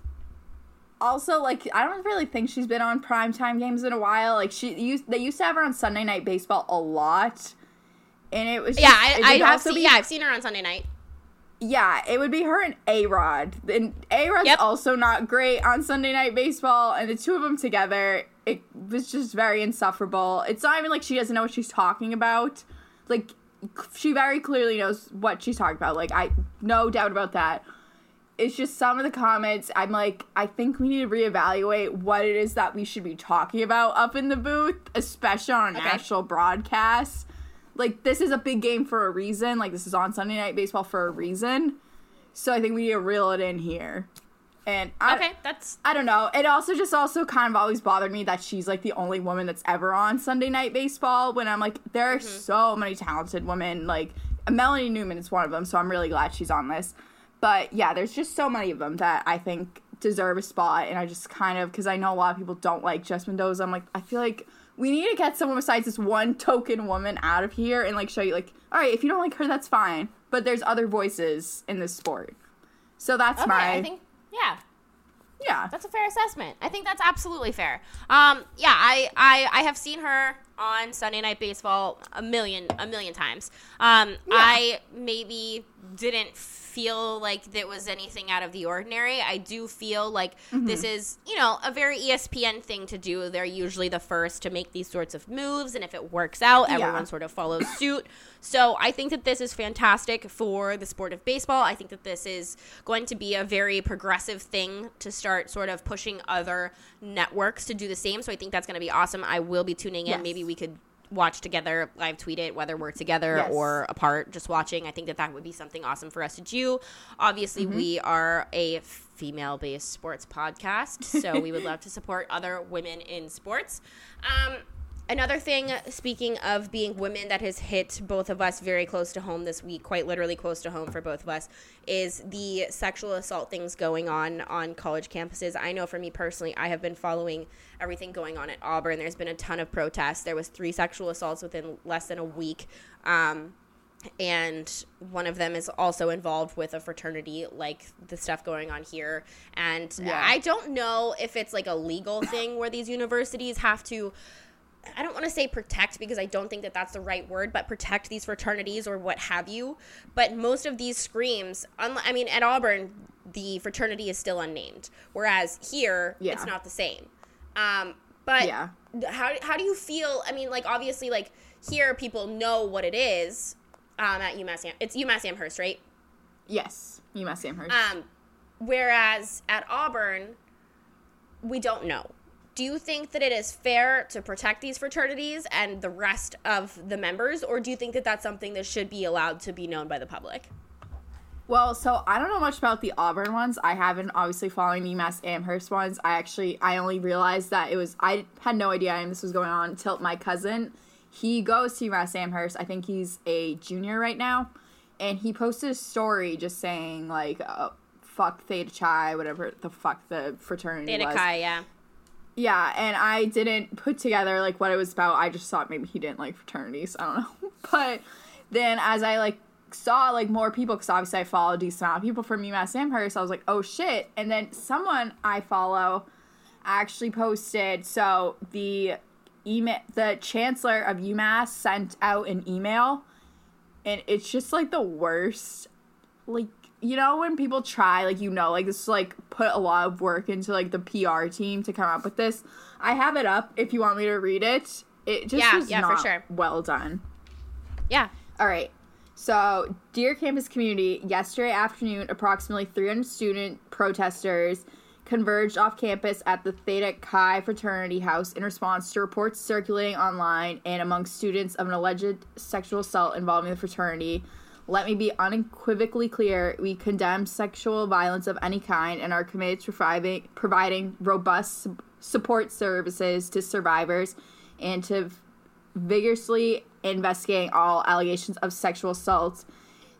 also, I don't really think she's been on primetime games in a while. They used to have her on Sunday Night Baseball a lot, and it was just, I've seen her on Sunday night. Yeah, it would be her and A-Rod, and A-Rod's also not great on Sunday Night Baseball, and the two of them together, it was just very insufferable. It's not even she doesn't know what she's talking about. She very clearly knows what she's talking about. I no doubt about that. it's just some of the comments, I'm like, I think we need to reevaluate what it is that we should be talking about up in the booth, especially on national broadcasts. Like, this is a big game for a reason. Like, this is on Sunday Night Baseball for a reason. So I think we need to reel it in here. And I don't know. It also kind of always bothered me that she's, like, the only woman that's ever on Sunday Night Baseball, when I'm like, there are so many talented women. Like, Melanie Newman is one of them, so I'm really glad she's on this. But, yeah, there's just so many of them that I think deserve a spot. And I just kind of, because I know a lot of people don't like Jess Mendoza, I'm like, I feel like we need to get someone besides this one token woman out of here and, like, show you, like, all right, if you don't like her, that's fine. But there's other voices in this sport. So that's I think, yeah. That's a fair assessment. I think that's absolutely fair. I have seen her on Sunday Night Baseball a million times. I maybe didn't feel like there was anything out of the ordinary. I do feel like this is, a very ESPN thing to do. They're usually the first to make these sorts of moves, and if it works out, everyone sort of follows suit. So I think that this is fantastic for the sport of baseball. I think that this is going to be a very progressive thing to start sort of pushing other networks to do the same. So I think that's going to be awesome. I will be tuning in. Yes. Maybe we could watch together, live tweet it, whether we're together or apart, just watching. I think that would be something awesome for us to do. Obviously, we are a female-based sports podcast, so we would love to support other women in sports. Another thing, speaking of being women, that has hit both of us very close to home this week, quite literally close to home for both of us, is the sexual assault things going on college campuses. I know for me personally, I have been following everything going on at Auburn. There's been a ton of protests. There was 3 sexual assaults within less than a week. And one of them is also involved with a fraternity, like the stuff going on here. And I don't know if it's like a legal thing where these universities have to, I don't want to say protect, because I don't think that that's the right word, but protect these fraternities or what have you. But most of these screams, at Auburn, the fraternity is still unnamed, whereas here it's not the same. How do you feel? I mean, like, obviously, like, here people know what it is at UMass. It's UMass Amherst, right? Yes, UMass Amherst. Whereas at Auburn, we don't know. Do you think that it is fair to protect these fraternities and the rest of the members, or do you think that that's something that should be allowed to be known by the public? Well, so I don't know much about the Auburn ones. I haven't obviously following the UMass Amherst ones. I only realized that I had no idea this was going on until my cousin, he goes to UMass Amherst. I think he's a junior right now. And he posted a story just saying, like, fuck Theta Chi, whatever the fuck the fraternity was. Theta Chi, yeah. Yeah, and I didn't put together, like, what it was about. I just thought maybe he didn't like fraternities. I don't know. But then as I, like, saw, like, more people, because obviously I follow a decent amount of people from UMass Amherst, I was like, oh, shit. And then someone I follow actually posted, so the chancellor of UMass sent out an email, and it's just, like, the worst, like, you know when people try, like, like, this, like, put a lot of work into, like, the PR team to come up with this. I have it up if you want me to read it. It just was not for sure. Well done. Yeah. All right. So, dear campus community, yesterday afternoon, approximately 300 student protesters converged off campus at the Theta Chi fraternity house in response to reports circulating online and among students of an alleged sexual assault involving the fraternity. Let me be unequivocally clear, we condemn sexual violence of any kind and are committed to providing robust support services to survivors and to vigorously investigating all allegations of sexual assault.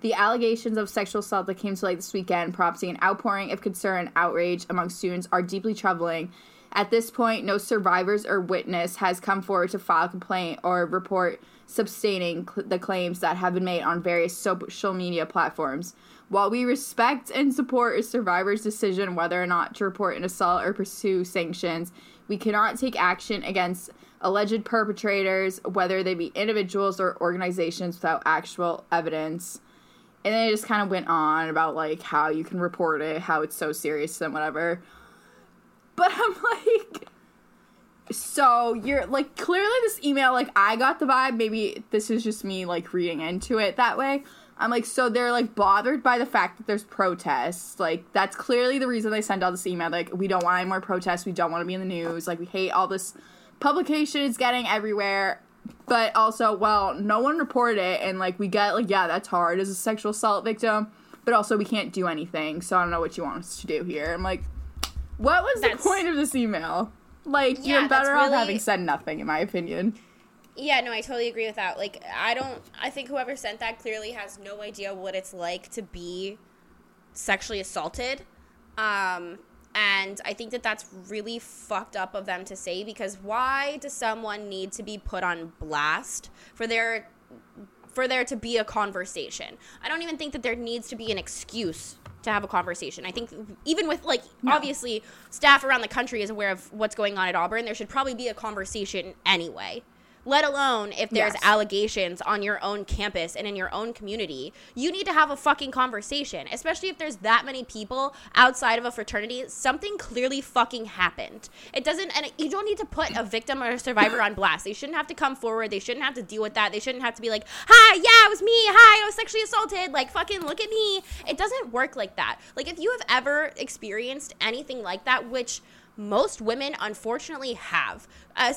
The allegations of sexual assault that came to light this weekend, prompting an outpouring of concern and outrage among students, are deeply troubling. At this point, no survivors or witness has come forward to file a complaint or report sustaining the claims that have been made on various social media platforms. While we respect and support a survivor's decision whether or not to report an assault or pursue sanctions, we cannot take action against alleged perpetrators, whether they be individuals or organizations, without actual evidence. And then it just kind of went on about, like, how you can report it, how it's so serious and whatever. But I'm like, so you're, like, clearly this email, like, I got the vibe, maybe this is just me, like, reading into it that way. I'm like, so they're like bothered by the fact that there's protests. Like, that's clearly the reason they sent all this email. Like, we don't want any more protests. We don't want to be in the news. Like, we hate all this publication it's getting everywhere. But also, well, no one reported it. And like, we get like, yeah, that's hard as a sexual assault victim. But also, we can't do anything. So I don't know what you want us to do here. I'm like, what was the point of this email? Like, yeah, you're better off having said nothing, in my opinion. Yeah, no, I totally agree with that. Like, I think whoever sent that clearly has no idea what it's like to be sexually assaulted. And I think that that's really fucked up of them to say, because why does someone need to be put on blast for there to be a conversation? I don't even think that there needs to be an excuse to have a conversation. I think even with, like, obviously staff around the country is aware of what's going on at Auburn. There should probably be a conversation anyway. Let alone if there's allegations on your own campus and in your own community. You need to have a fucking conversation, especially if there's that many people outside of a fraternity. Something clearly fucking happened. And you don't need to put a victim or a survivor on blast. They shouldn't have to come forward. They shouldn't have to deal with that. They shouldn't have to be like, hi, yeah, it was me. Hi, I was sexually assaulted. Like, fucking look at me. It doesn't work like that. Like, if you have ever experienced anything like that, which most women, unfortunately, have a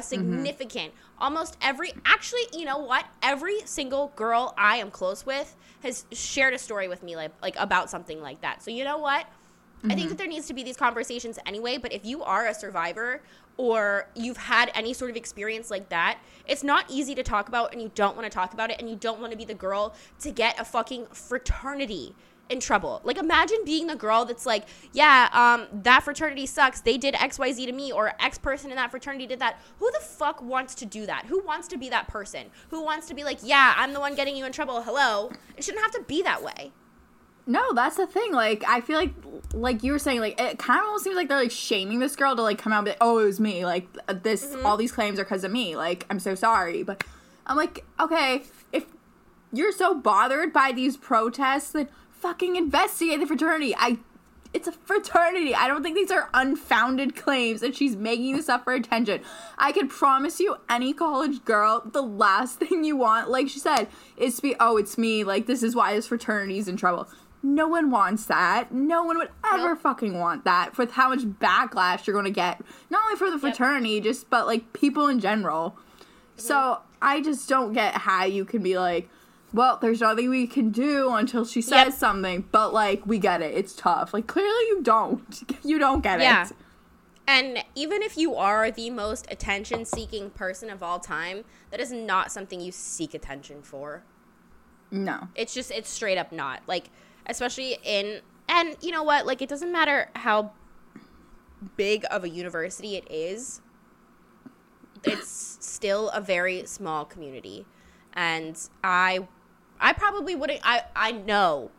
significant, almost every, actually, you know what? Every single girl I am close with has shared a story with me like about something like that. So you know what? I think that there needs to be these conversations anyway, but if you are a survivor or you've had any sort of experience like that, it's not easy to talk about, and you don't want to talk about it, and you don't want to be the girl to get a fucking fraternity in trouble. Like, imagine being the girl that's like, yeah, that fraternity sucks, they did XYZ to me, or X person in that fraternity did that. Who the fuck wants to do that? Who wants to be that person? Who wants to be like, yeah, I'm the one getting you in trouble, hello? It shouldn't have to be that way. No, that's the thing. Like, I feel like you were saying, like, it kind of almost seems like they're, like, shaming this girl to, like, come out and be like, oh, it was me. Like, this, all these claims are because of me. Like, I'm so sorry. But I'm like, okay, if you're so bothered by these protests, then fucking investigate the fraternity. It's a fraternity. I don't think these are unfounded claims that she's making this up for attention. I could promise you, any college girl, the last thing you want, like she said, is to be, oh, it's me, like, this is why this fraternity's in trouble. No one wants that. No one would ever fucking want that, with how much backlash you're going to get, not only for the fraternity, just, but, like, people in general. So I just don't get how you can be like, well, there's nothing we can do until she says something, but, like, we get it. It's tough. Like, clearly you don't. You don't get it. Yeah. And even if you are the most attention-seeking person of all time, that is not something you seek attention for. No. It's straight up not. Like, especially and you know what? Like, it doesn't matter how big of a university it is. It's still a very small community. And I probably wouldn't, I know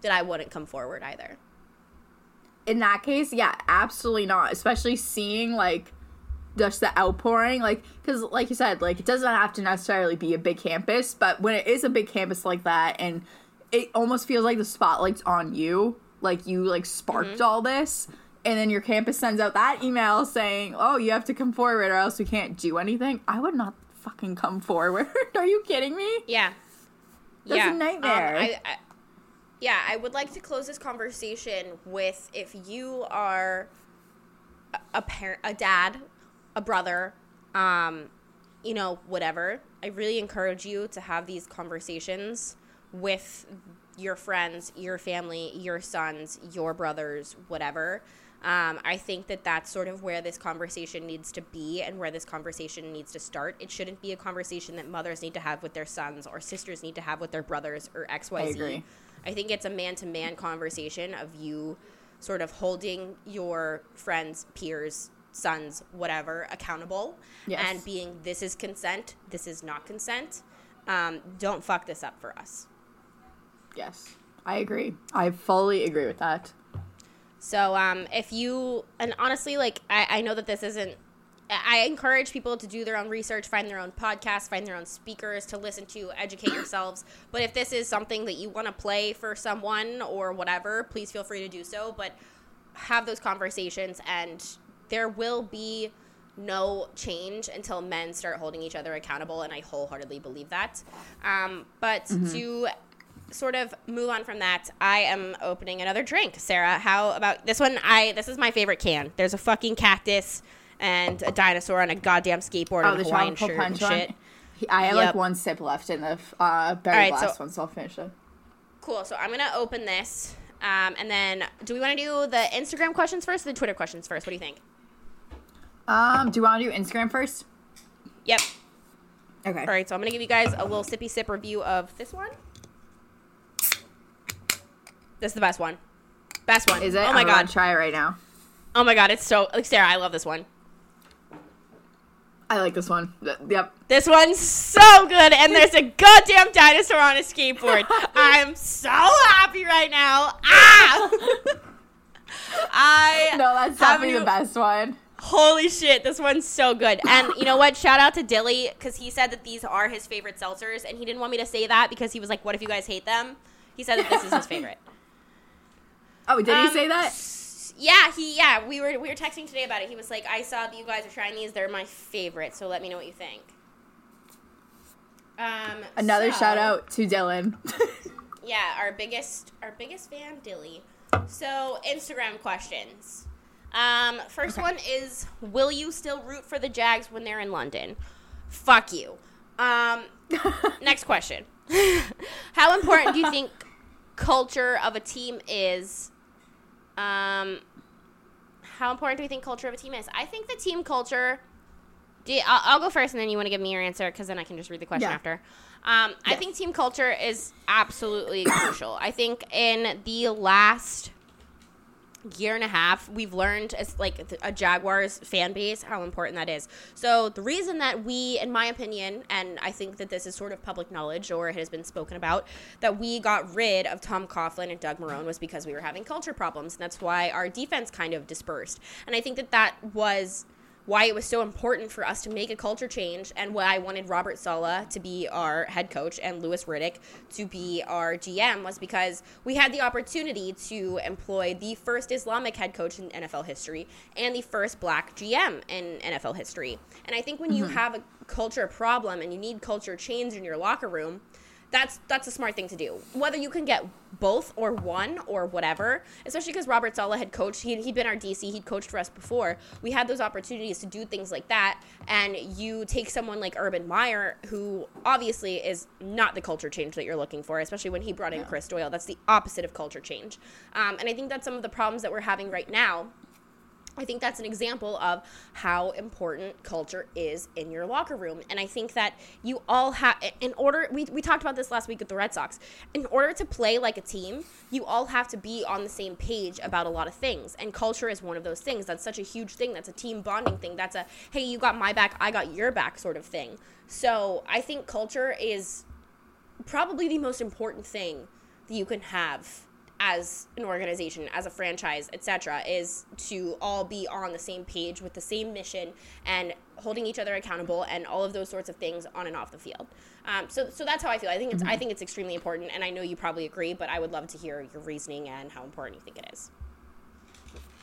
that I wouldn't come forward either. In that case, yeah, absolutely not. Especially seeing, like, just the outpouring. Like, because, like you said, like, it doesn't have to necessarily be a big campus. But when it is a big campus like that, and it almost feels like the spotlight's on you. Like, you, like, sparked all this. And then your campus sends out that email saying, oh, you have to come forward or else we can't do anything. I would not fucking come forward. Are you kidding me? Yeah. That's a nightmare. I would like to close this conversation with, if you are a parent, a dad, a brother, you know, whatever, I really encourage you to have these conversations with your friends, your family, your sons, your brothers, whatever. I think that that's sort of where this conversation needs to be and where this conversation needs to start. It shouldn't be a conversation that mothers need to have with their sons or sisters need to have with their brothers or XYZ. I agree. I think it's a man-to-man conversation of you sort of holding your friends, peers, sons, whatever, accountable and being, this is consent, this is not consent. Don't fuck this up for us. Yes, I agree. I fully agree with that. So if you – and honestly, like, I know that this isn't – I encourage people to do their own research, find their own podcasts, find their own speakers to listen to, educate yourselves. But if this is something that you want to play for someone or whatever, please feel free to do so. But have those conversations, and there will be no change until men start holding each other accountable, and I wholeheartedly believe that. But to – sort of move on from that, I am opening another drink. Sarah, how about this one? This is my favorite can. There's a fucking cactus and a dinosaur on a goddamn skateboard and a Hawaiian shirt and shit. I have like one sip left in the very last one, so I'll finish it. Cool. So I'm going to open this. And then do we want to do the Instagram questions first or the Twitter questions first? What do you think? Do you want to do Instagram first? Yep. Okay. All right. So I'm going to give you guys a little sippy sip review of this one. This is the best one. Best one. Is it? Oh, my God. Try it right now. Oh, my God. It's so – like, Sarah, I love this one. I like this one. Yep. This one's so good, and there's a goddamn dinosaur on a skateboard. I'm so happy right now. Ah! No, that's definitely the best one. Holy shit, this one's so good. And you know what? Shout out to Dilly, because he said that these are his favorite seltzers, and he didn't want me to say that because he was like, what if you guys hate them? He said that this is his favorite. Oh, did he say that? Yeah, we were texting today about it. He was like, I saw that you guys are trying these. They're my favorite, so let me know what you think. Shout out to Dylan. Yeah, our biggest fan, Dilly. So, Instagram questions. First one is, will you still root for the Jags when they're in London? Fuck you. Next question. How important do you think culture of a team is? How important do we think culture of a team is? I think the team culture. I'll go first, and then you want to give me your answer, because then I can just read the question after. I think team culture is absolutely crucial. I think in the last year and a half, we've learned as like a Jaguars fan base how important that is. So the reason that we, in my opinion, and I think that this is sort of public knowledge, or it has been spoken about, that we got rid of Tom Coughlin and Doug Marrone was because we were having culture problems, and that's why our defense kind of dispersed. And I think that that was why it was so important for us to make a culture change, and why I wanted Robert Saleh to be our head coach and Louis Riddick to be our GM, was because we had the opportunity to employ the first Islamic head coach in NFL history and the first black GM in NFL history. And I think when you have a culture problem and you need culture change in your locker room, that's a smart thing to do. Whether you can get both or one or whatever, especially because Robert Saleh had coached. He'd been our DC. He'd coached for us before. We had those opportunities to do things like that. And you take someone like Urban Meyer, who obviously is not the culture change that you're looking for, especially when he brought in Chris Doyle. That's the opposite of culture change. And I think that's some of the problems that we're having right now. I think that's an example of how important culture is in your locker room. And I think that you all have, in order, we talked about this last week with the Red Sox, in order to play like a team, you all have to be on the same page about a lot of things. And culture is one of those things. That's such a huge thing. That's a team bonding thing. That's a, hey, you got my back, I got your back sort of thing. So I think culture is probably the most important thing that you can have as an organization, as a franchise, etc., is to all be on the same page with the same mission and holding each other accountable and all of those sorts of things on and off the field. So that's how I feel. I think it's extremely important, and I know you probably agree, but I would love to hear your reasoning and how important you think it is.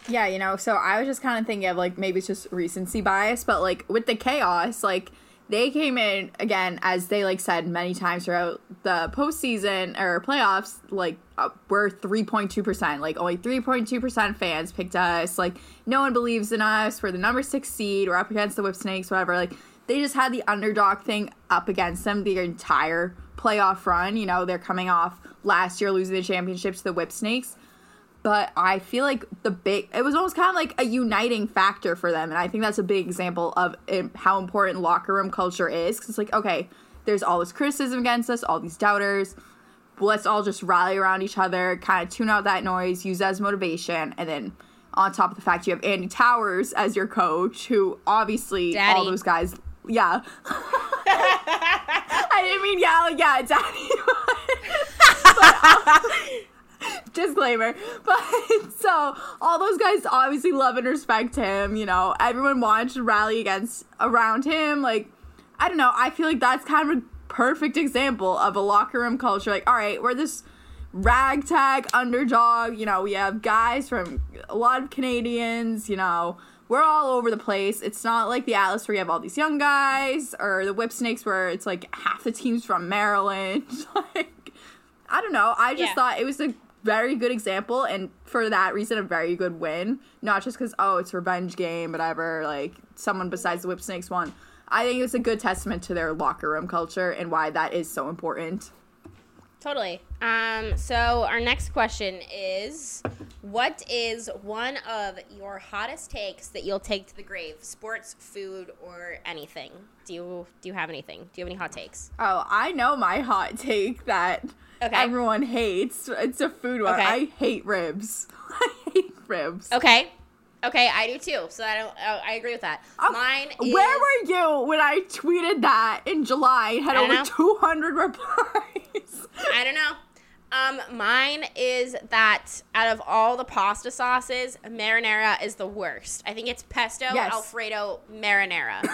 Yeah, you know, so I was just kind of thinking of, like, maybe it's just recency bias, but, like, with the Chaos, like, they came in, again, as they, like, said many times throughout the postseason or playoffs, like, we're 3.2%. Like, only 3.2% fans picked us. Like, no one believes in us. We're the number 6 seed. We're up against the Whipsnakes, whatever. Like, they just had the underdog thing up against them the entire playoff run. You know, they're coming off last year losing the championship to the Whipsnakes. But I feel like it was almost kind of like a uniting factor for them. And I think that's a big example of how important locker room culture is. Because it's like, okay, there's all this criticism against us, all these doubters. Let's all just rally around each other, kind of tune out that noise, use that as motivation. And then on top of the fact you have Andy Towers as your coach, who obviously Daddy. All those guys. Yeah. I didn't mean yeah, like, yeah, Daddy. But, disclaimer, but so all those guys obviously love and respect him, you know, everyone wants to rally around him. Like, I don't know, I feel like that's kind of a perfect example of a locker room culture. Like, all right, we're this ragtag underdog, you know, we have guys from a lot of Canadians, you know, we're all over the place. It's not like the Atlas where you have all these young guys, or the Whipsnakes where it's like half the team's from Maryland. Like, I don't know. I just thought it was a very good example, and for that reason, a very good win. Not just because, oh, it's revenge game, whatever, like, someone besides the Whipsnakes won. I think it's a good testament to their locker room culture and why that is so important. Totally. So our next question is, what is one of your hottest takes that you'll take to the grave? Sports, food, or anything? Do you have anything? Do you have any hot takes? Oh, I know my hot take that everyone hates. It's a food one. Okay. I hate ribs. I hate ribs. Okay, I do too. So I agree with that. Mine is... Where were you when I tweeted that in July and had over 200 replies? I don't know. Mine is that out of all the pasta sauces, marinara is the worst. I think it's pesto, Alfredo, marinara.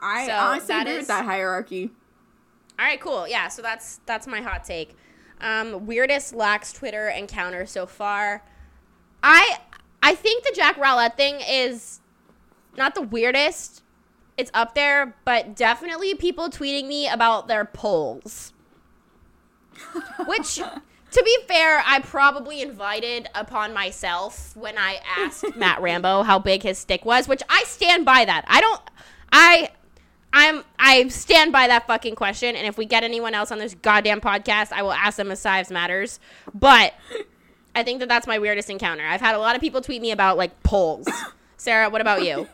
I honestly agree with that hierarchy. All right, cool. Yeah, so that's my hot take. Weirdest lax Twitter encounter so far. I think the Jack Rowlett thing is not the weirdest. It's up there, but definitely people tweeting me about their polls. Which, to be fair, I probably invited upon myself when I asked Matt Rambo how big his stick was, which I stand by that. I stand by that fucking question, and if we get anyone else on this goddamn podcast, I will ask them if size matters. But... I think that's my weirdest encounter. I've had a lot of people tweet me about, like, polls. Sarah, what about you?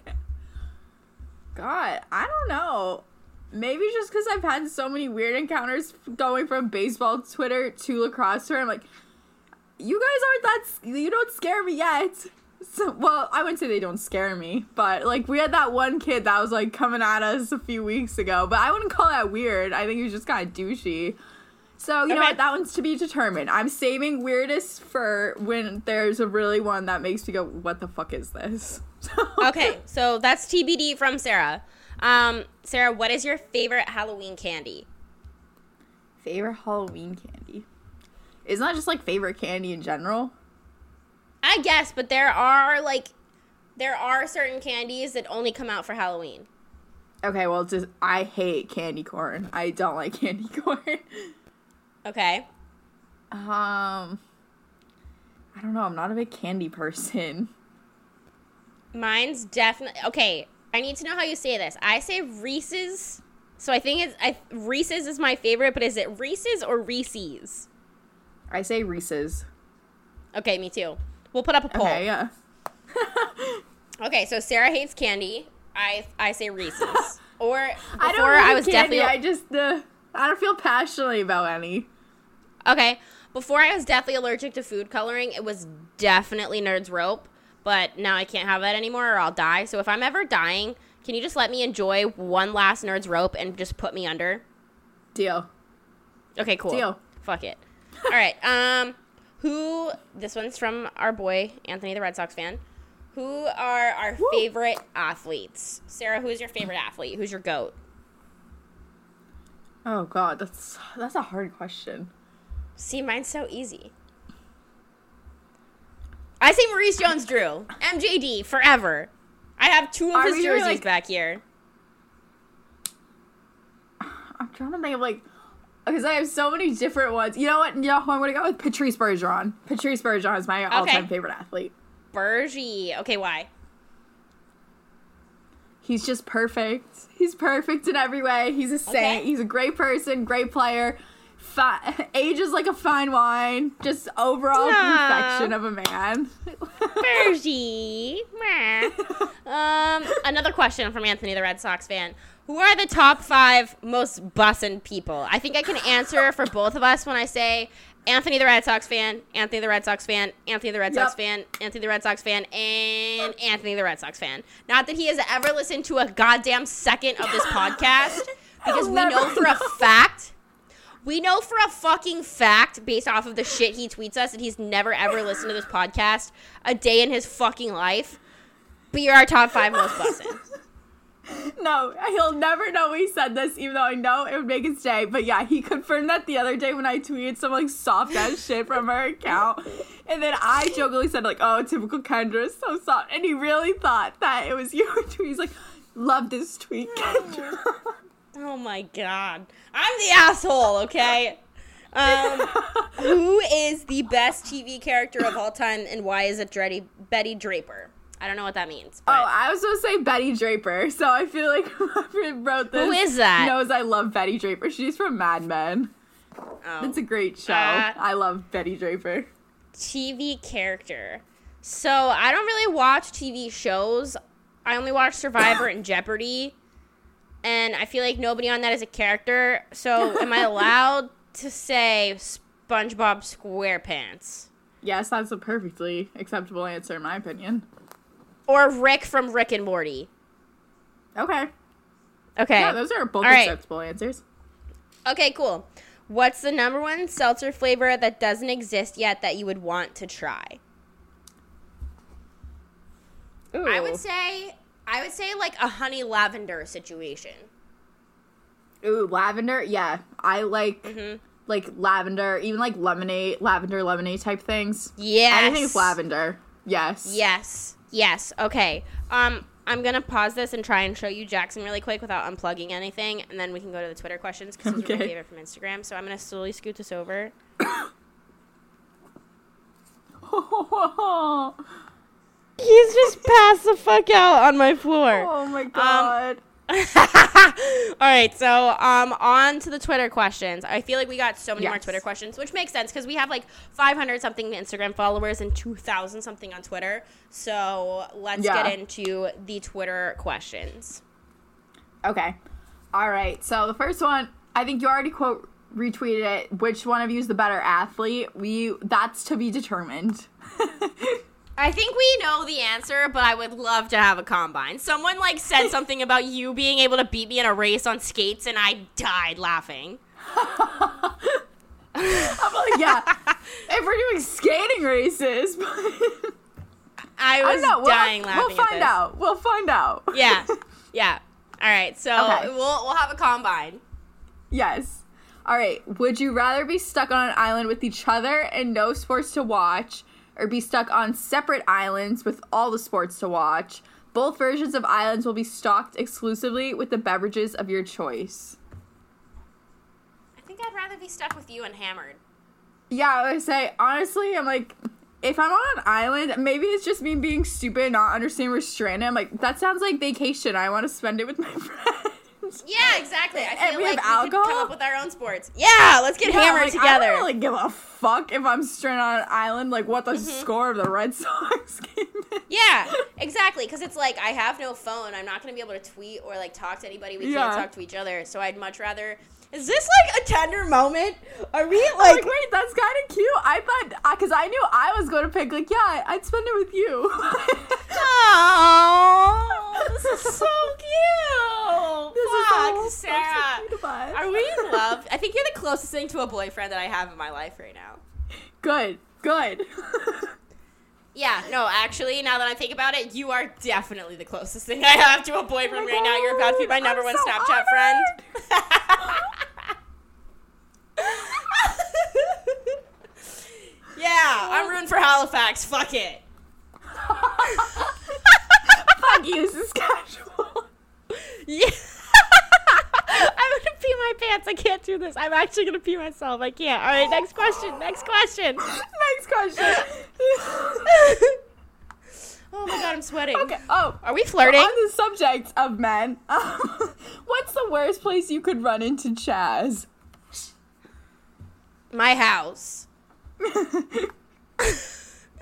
God, I don't know. Maybe just because I've had so many weird encounters going from baseball Twitter to lacrosse Twitter. I'm like, you guys aren't that... You don't scare me yet. So, well, I wouldn't say they don't scare me. But, like, we had that one kid that was, like, coming at us a few weeks ago. But I wouldn't call that weird. I think he was just kind of douchey. So, you know what? That one's to be determined. I'm saving weirdest for when there's a really one that makes me go, what the fuck is this? Okay, so that's TBD from Sarah. Sarah, what is your favorite Halloween candy? Favorite Halloween candy? It's not just, like, favorite candy in general. I guess, but there are certain candies that only come out for Halloween. Okay, well, it's just, I hate candy corn. I don't like candy corn. Okay. I don't know. I'm not a big candy person. Mine's definitely... Okay, I need to know how you say this. I say Reese's. So I think Reese's is my favorite, but is it Reese's or Reese's? I say Reese's. Okay, me too. We'll put up a poll. Okay, yeah. Okay, so Sarah hates candy. I say Reese's. Or before I, don't really I was candy, definitely... I just... I don't feel passionately about any. Okay. Before I was deathly allergic to food coloring, it was definitely Nerds Rope. But now I can't have that anymore or I'll die. So if I'm ever dying, can you just let me enjoy one last Nerds Rope and just put me under? Deal. Okay, cool. Deal. Fuck it. All right. This one's from our boy, Anthony, the Red Sox fan. Who are our favorite athletes? Sarah, who is your favorite athlete? Who's your GOAT? Oh, God, that's a hard question. See, mine's so easy. I say Maurice Jones-Drew. MJD, forever. I have two of his jerseys back here. I'm trying to think of, like, because I have so many different ones. You know what? You know who I'm going to go with? Patrice Bergeron. Patrice Bergeron is my all-time favorite athlete. Bergie. Okay, why? He's just perfect. He's perfect in every way. He's a saint. Okay. He's a great person, great player. Ages like a fine wine. Just overall perfection of a man. Bergie. Another question from Anthony, the Red Sox fan. Who are the top 5 most bussin' people? I think I can answer for both of us when I say Anthony, the Red Sox fan, Anthony, the Red Sox fan, Anthony, the Red Sox fan, Anthony, the Red Sox fan, and Anthony, the Red Sox fan. Not that he has ever listened to a goddamn second of this podcast, because we know for a fucking fact, based off of the shit he tweets us, that he's never, ever listened to this podcast a day in his fucking life. But you're our top 5 most bussin'. No, he'll never know we said this, even though I know it would make his day. But yeah, he confirmed that the other day when I tweeted some, like, soft-ass shit from her account. And then I jokingly said, like, oh, typical Kendra, so soft. And he really thought that it was your tweet. He's like, love this tweet, Kendra. Oh, my God. I'm the asshole, okay? Who is the best TV character of all time, and why is it Betty Draper? I don't know what that means. But... Oh, I was going to say Betty Draper, so I feel like whoever wrote this... Who is that? ...knows I love Betty Draper. She's from Mad Men. Oh. It's a great show. I love Betty Draper. TV character. So, I don't really watch TV shows. I only watch Survivor and Jeopardy. And I feel like nobody on that is a character. So, am I allowed to say SpongeBob SquarePants? Yes, that's a perfectly acceptable answer in my opinion. Or Rick from Rick and Morty. Okay. Yeah, those are both acceptable answers. Okay, cool. What's the number one seltzer flavor that doesn't exist yet that you would want to try? Ooh. I would say like a honey lavender situation. Ooh, lavender? Yeah. I like... Mm-hmm. Like lavender, even like lavender lemonade type things. Yes. Anything with lavender. Yes. Okay. I'm going to pause this and try and show you Jackson really quick without unplugging anything. And then we can go to the Twitter questions because those are my favorite from Instagram. So I'm going to slowly scoot this over. He's just passed the fuck out on my floor. Oh, my God. All right, so on to the Twitter questions. I feel like we got so many more Twitter questions, which makes sense because we have like 500-something Instagram followers and 2,000-something on Twitter. So let's get into the Twitter questions. Okay. All right, so the first one, I think you already retweeted it. Which one of you is the better athlete? That's to be determined. I think we know the answer, but I would love to have a combine. Someone, said something about you being able to beat me in a race on skates, and I died laughing. I'm like, yeah, if we're doing skating races. But I was dying laughing at this. We'll find out. Yeah. All right, so we'll have a combine. Yes. All right, would you rather be stuck on an island with each other and no sports to watch, or be stuck on separate islands with all the sports to watch? Both versions of islands will be stocked exclusively with the beverages of your choice. I think I'd rather be stuck with you and hammered. Yeah, I would say, honestly, I'm like, if I'm on an island, maybe it's just me being stupid and not understanding restraint. I'm like, that sounds like vacation. I want to spend it with my friends. Yeah, exactly. I feel like we could come up with our own sports. Yeah, let's get hammered together. I don't really give a fuck if I'm stranded on an island, what the score of the Red Sox game is. Yeah, exactly, because it's I have no phone. I'm not going to be able to tweet or, talk to anybody. We can't talk to each other, so I'd much rather... Is this, a tender moment? Are we, wait, that's kind of cute. I thought... Because I knew I was going to pick, I'd spend it with you. Oh, this is so cute. Fuck, Sarah. So are we in love? I think you're the closest thing to a boyfriend that I have in my life right now. Good. Yeah, no, actually, now that I think about it, you are definitely the closest thing I have to a boyfriend right now. You're about to be my number one Snapchat friend. Yeah, I'm rooting for Halifax. Fuck it. Fuck you, this is casual. Yeah. I'm going to pee my pants. I can't do this. I'm actually going to pee myself. I can't. All right, next question. Oh, my God, I'm sweating. Okay. Oh, are we flirting? On the subject of men, what's the worst place you could run into Chaz? My house.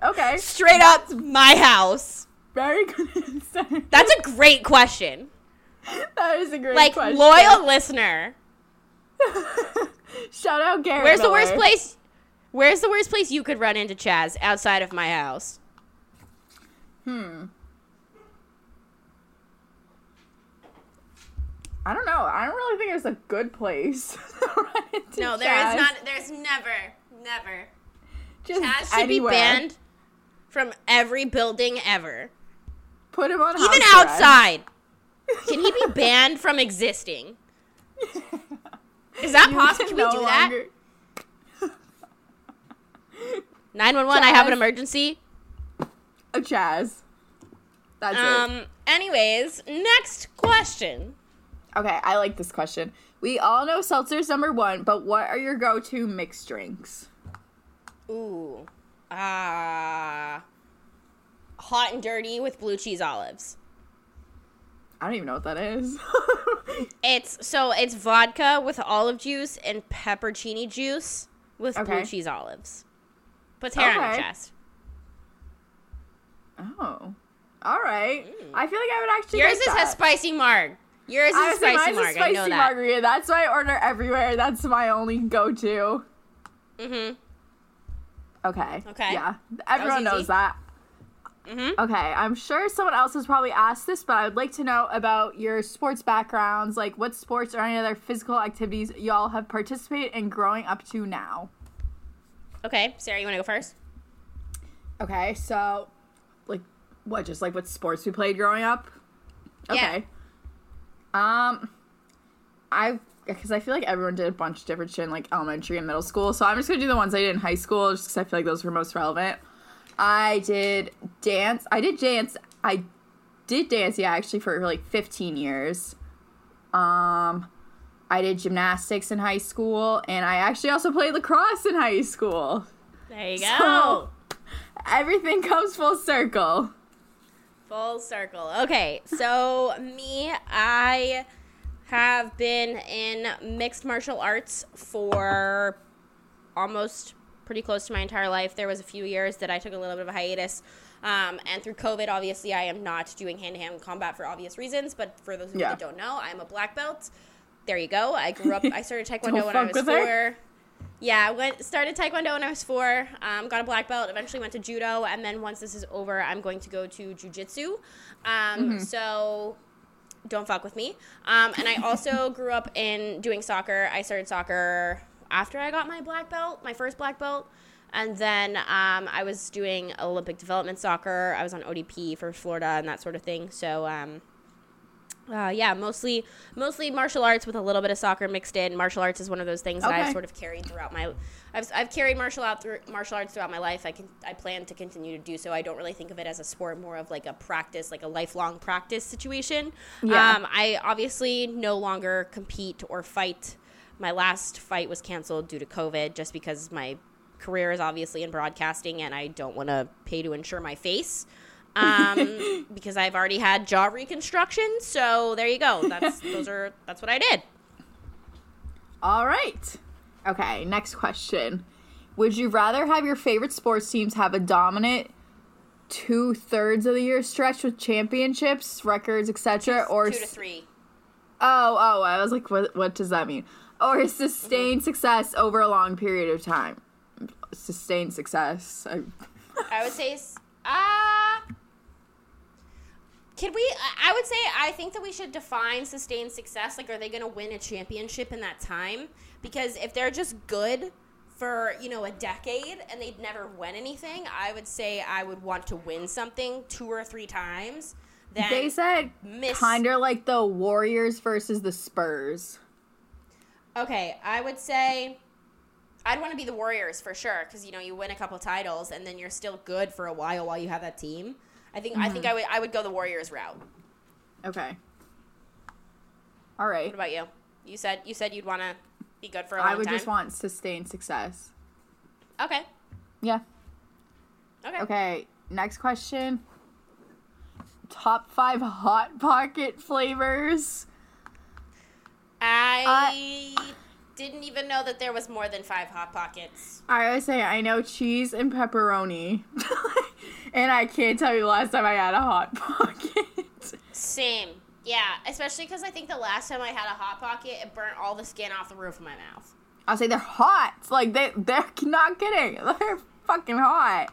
Okay. Straight up, my house. Very good answer. That's a great question. That is a great question. Loyal listener. Shout out Garrett. Where's the worst place you could run into Chaz outside of my house? I don't know. I don't really think there's a good place to run into Chaz. No, there is not. There's never. Just Chaz should anywhere. Be banned from every building ever. Put him on house arrest. Even outside. Can he be banned from existing? Is that possible? Can we do that? 911, I have an emergency. A Chaz. That's it. Anyways, next question. Okay, I like this question. We all know seltzer's number one, but what are your go-to mixed drinks? Ooh. Hot and dirty with blue cheese olives. I don't even know what that is. It's vodka with olive juice and peppercini juice with blue cheese olives. Puts hair on your chest. Oh. All right. Mm. I feel like I would actually Yours is that. A spicy marg. Yours is a spicy marg. I know that. Margarita. That's what I order everywhere. That's my only go-to. Mm-hmm. Okay. Yeah. Everyone knows that. Mm-hmm. Okay, I'm sure someone else has probably asked this, but I would like to know about your sports backgrounds, like what sports or any other physical activities y'all have participated in growing up to now. Okay, Sarah, you want to go first? Okay, so, like, what, just like what sports we played growing up? Okay. Yeah. Because I feel like everyone did a bunch of different shit in, like, elementary and middle school, so I'm just going to do the ones I did in high school just because I feel like those were most relevant. I did dance, yeah, actually, for, like, 15 years. I did gymnastics in high school, and I actually also played lacrosse in high school. There you go. So, everything comes full circle. Full circle. Okay, so, me, I have been in mixed martial arts for almost pretty close to my entire life. There was a few years that I took a little bit of a hiatus, and through COVID, obviously, I am not doing hand-to-hand combat for obvious reasons, but for those of you that don't know, I'm a black belt. There you go. I grew up, I started Taekwondo when I was 4. Started Taekwondo when I was 4, got a black belt, eventually went to Judo, and then once this is over, I'm going to go to Jiu-Jitsu, so don't fuck with me, and I also grew up in doing soccer. I started soccer after I got my black belt, my first black belt, and then I was doing Olympic development soccer. I was on ODP for Florida and that sort of thing. So, mostly martial arts with a little bit of soccer mixed in. Martial arts is one of those things that I've sort of carried throughout my. I've carried martial arts throughout my life. I plan to continue to do so. I don't really think of it as a sport, more of like a practice, like a lifelong practice situation. Yeah. I obviously no longer compete or fight. My last fight was canceled due to COVID just because my career is obviously in broadcasting and I don't want to pay to insure my face because I've already had jaw reconstruction. So there you go. That's what I did. All right. Okay, next question. Would you rather have your favorite sports teams have a dominant 2/3 of the year stretch with championships, records, etc., or 2 to 3? Oh, I was like, what does that mean? Or sustained success over a long period of time. Sustained success. I would say, I would say I think that we should define sustained success. Like, are they going to win a championship in that time? Because if they're just good for, a decade and they'd never win anything, I would say I would want to win something 2 or 3 times. They said kind of like the Warriors versus the Spurs. Okay, I would say I'd want to be the Warriors for sure because, you win a couple titles and then you're still good for a while you have that team. I would go the Warriors route. Okay. All right. What about you? You said you'd want to be good for a long time. I would just want sustained success. Okay. Yeah. Okay, next question. Top 5 Hot Pocket flavors. I didn't even know that there was more than 5 Hot Pockets. I always say I know cheese and pepperoni. And I can't tell you the last time I had a Hot Pocket. Same. Yeah, especially because I think the last time I had a Hot Pocket, it burnt all the skin off the roof of my mouth. I'll say they're hot. Like, they're not kidding. They're fucking hot.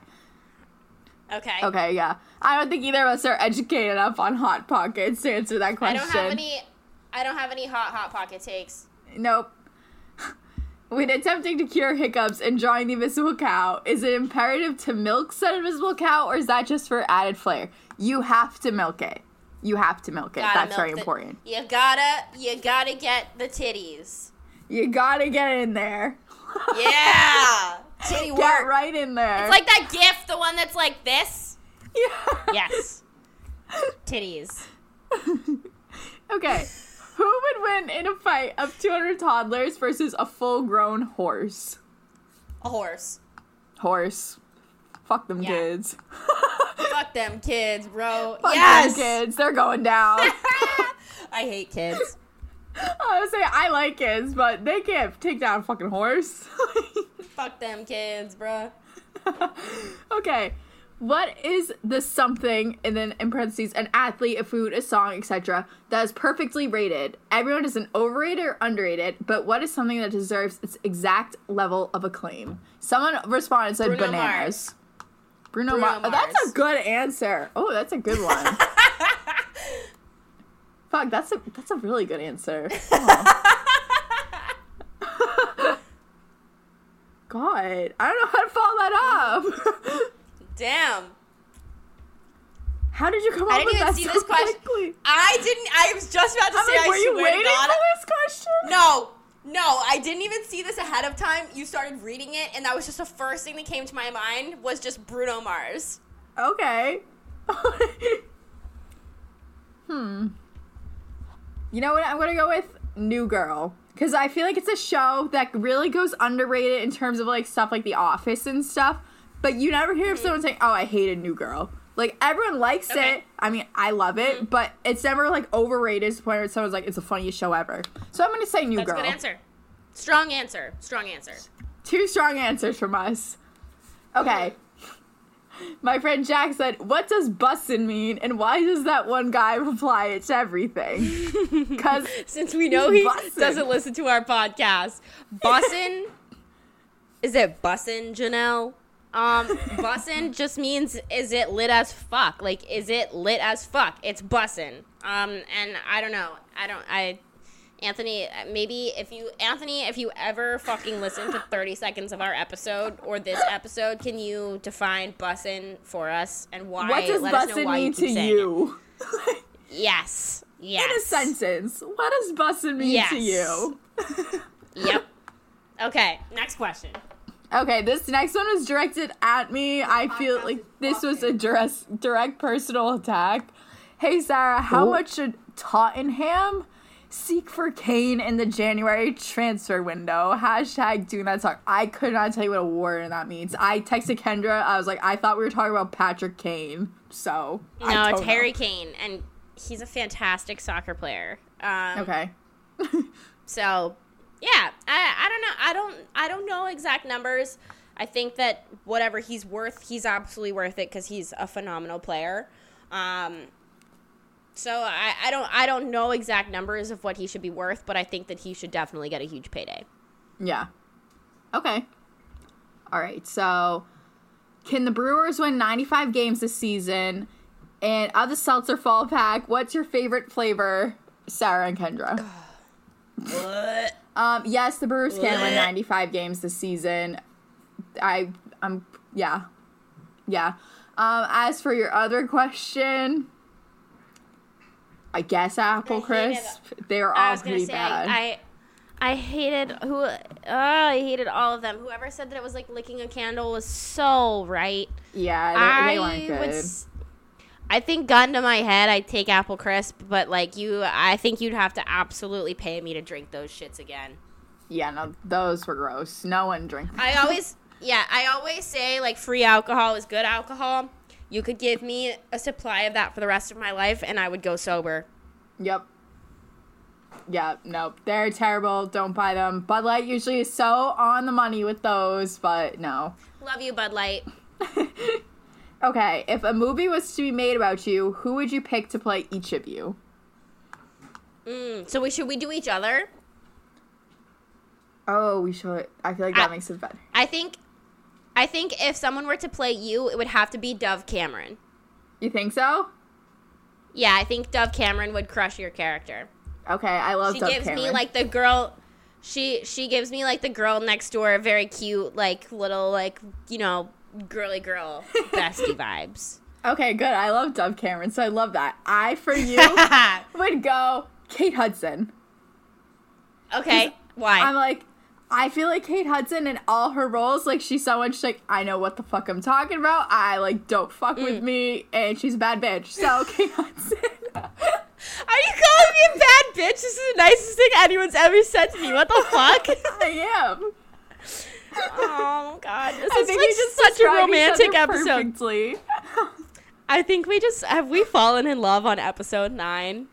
Okay, yeah. I don't think either of us are educated enough on Hot Pockets to answer that question. I don't have any hot pocket takes. Nope. When attempting to cure hiccups and drawing the invisible cow, is it imperative to milk said invisible cow, or is that just for added flair? You have to milk it. That's very important. You gotta get the titties. You gotta get in there. Yeah. Titty work. Get right in there. It's like that GIF, the one that's like this. Yeah. Yes. Titties. Okay. Who would win in a fight of 200 toddlers versus a full-grown horse? A horse. Horse. Fuck them kids. Fuck them kids, bro. Fuck them kids. They're going down. I hate kids. I would say I like kids, but they can't take down a fucking horse. Fuck them kids, bro. Okay. What is the something, and then in parentheses, an athlete, a food, a song, etc., that is perfectly rated? Everyone is an overrated or underrated, but what is something that deserves its exact level of acclaim? Someone responded and said bananas. Bruno Mars. That's a good answer. Oh, that's a good one. Fuck, that's a really good answer. Oh. God, I don't know how to follow that up. Damn. How did you come up with that so quickly? I didn't. I was just about to say, I swear to God. Were you waiting for this question? No, I didn't even see this ahead of time. You started reading it, and that was just the first thing that came to my mind was just Bruno Mars. Okay. You know what? I'm going to go with New Girl. Because I feel like it's a show that really goes underrated in terms of like stuff like The Office and stuff. But you never hear of someone saying, oh, I hated New Girl. Like, everyone likes it. I mean, I love it. Mm-hmm. But it's never, like, overrated to the point where someone's like, it's the funniest show ever. So I'm going to say New Girl. That's a good answer. Strong answer. Two strong answers from us. Okay. My friend Jack said, what does bussin' mean? And why does that one guy reply it to everything? Because since we know he doesn't listen to our podcast. Bussin'? Is it bussin', Janelle? Bussin' just means, is it lit as fuck? Like, is it lit as fuck? It's bussin'. And I don't know. Anthony, maybe if you ever fucking listen to 30 seconds of our episode or this episode, can you define bussin' for us and why? What does bussin' mean to you? Yes. In a sentence, what does bussin' mean to you? Yep. Okay, next question. Okay, this next one was directed at me. I feel like this was a direct personal attack. Hey, Sarah, how much should Tottenham seek for Kane in the January transfer window? # doing that talk. I could not tell you what a word that means. I texted Kendra. I was like, I thought we were talking about Patrick Kane. So, no, it's Harry Kane, and he's a fantastic soccer player. Okay. So... yeah, I don't know. I don't know exact numbers. I think that whatever he's worth, he's absolutely worth it because he's a phenomenal player. So I don't know exact numbers of what he should be worth, but I think that he should definitely get a huge payday. Yeah. Okay. All right. So, can the Brewers win 95 games this season? And of the Seltzer Fall Pack, what's your favorite flavor, Sarah and Kendra? What? Yes, the Brewers can win 95 games this season. Yeah. As for your other question, I guess Apple Crisp. They are all pretty bad. I hated all of them. Whoever said that it was like licking a candle was so right. Yeah, they weren't good. I think gun to my head, I'd take Apple Crisp, but like I think you'd have to absolutely pay me to drink those shits again. Yeah, no, those were gross. No one drank them. I always say like free alcohol is good alcohol. You could give me a supply of that for the rest of my life and I would go sober. Yep. Yeah, no, they're terrible. Don't buy them. Bud Light usually is so on the money with those, but no. Love you, Bud Light. Okay, if a movie was to be made about you, who would you pick to play each of you? So should we do each other? Oh, we should. I feel like that makes it better. I think if someone were to play you, it would have to be Dove Cameron. You think so? Yeah, I think Dove Cameron would crush your character. Okay, I love Dove Cameron. She gives me like the girl... She gives me like the girl next door, very cute, like little, like, you know... girly girl bestie vibes. Okay, good. I love Dove Cameron, so I love that. I, for you, would go Kate Hudson. Okay, why? I'm like, I feel like Kate Hudson in all her roles, like, she's someone, she's like, I know what the fuck I'm talking about. I, like, don't fuck with me, and she's a bad bitch. So, Kate Hudson. Are you calling me a bad bitch? This is the nicest thing anyone's ever said to me. What the fuck? I am. Oh, God. This is like just such a romantic episode. Perfectly. I think we just... Have we fallen in love on episode 9?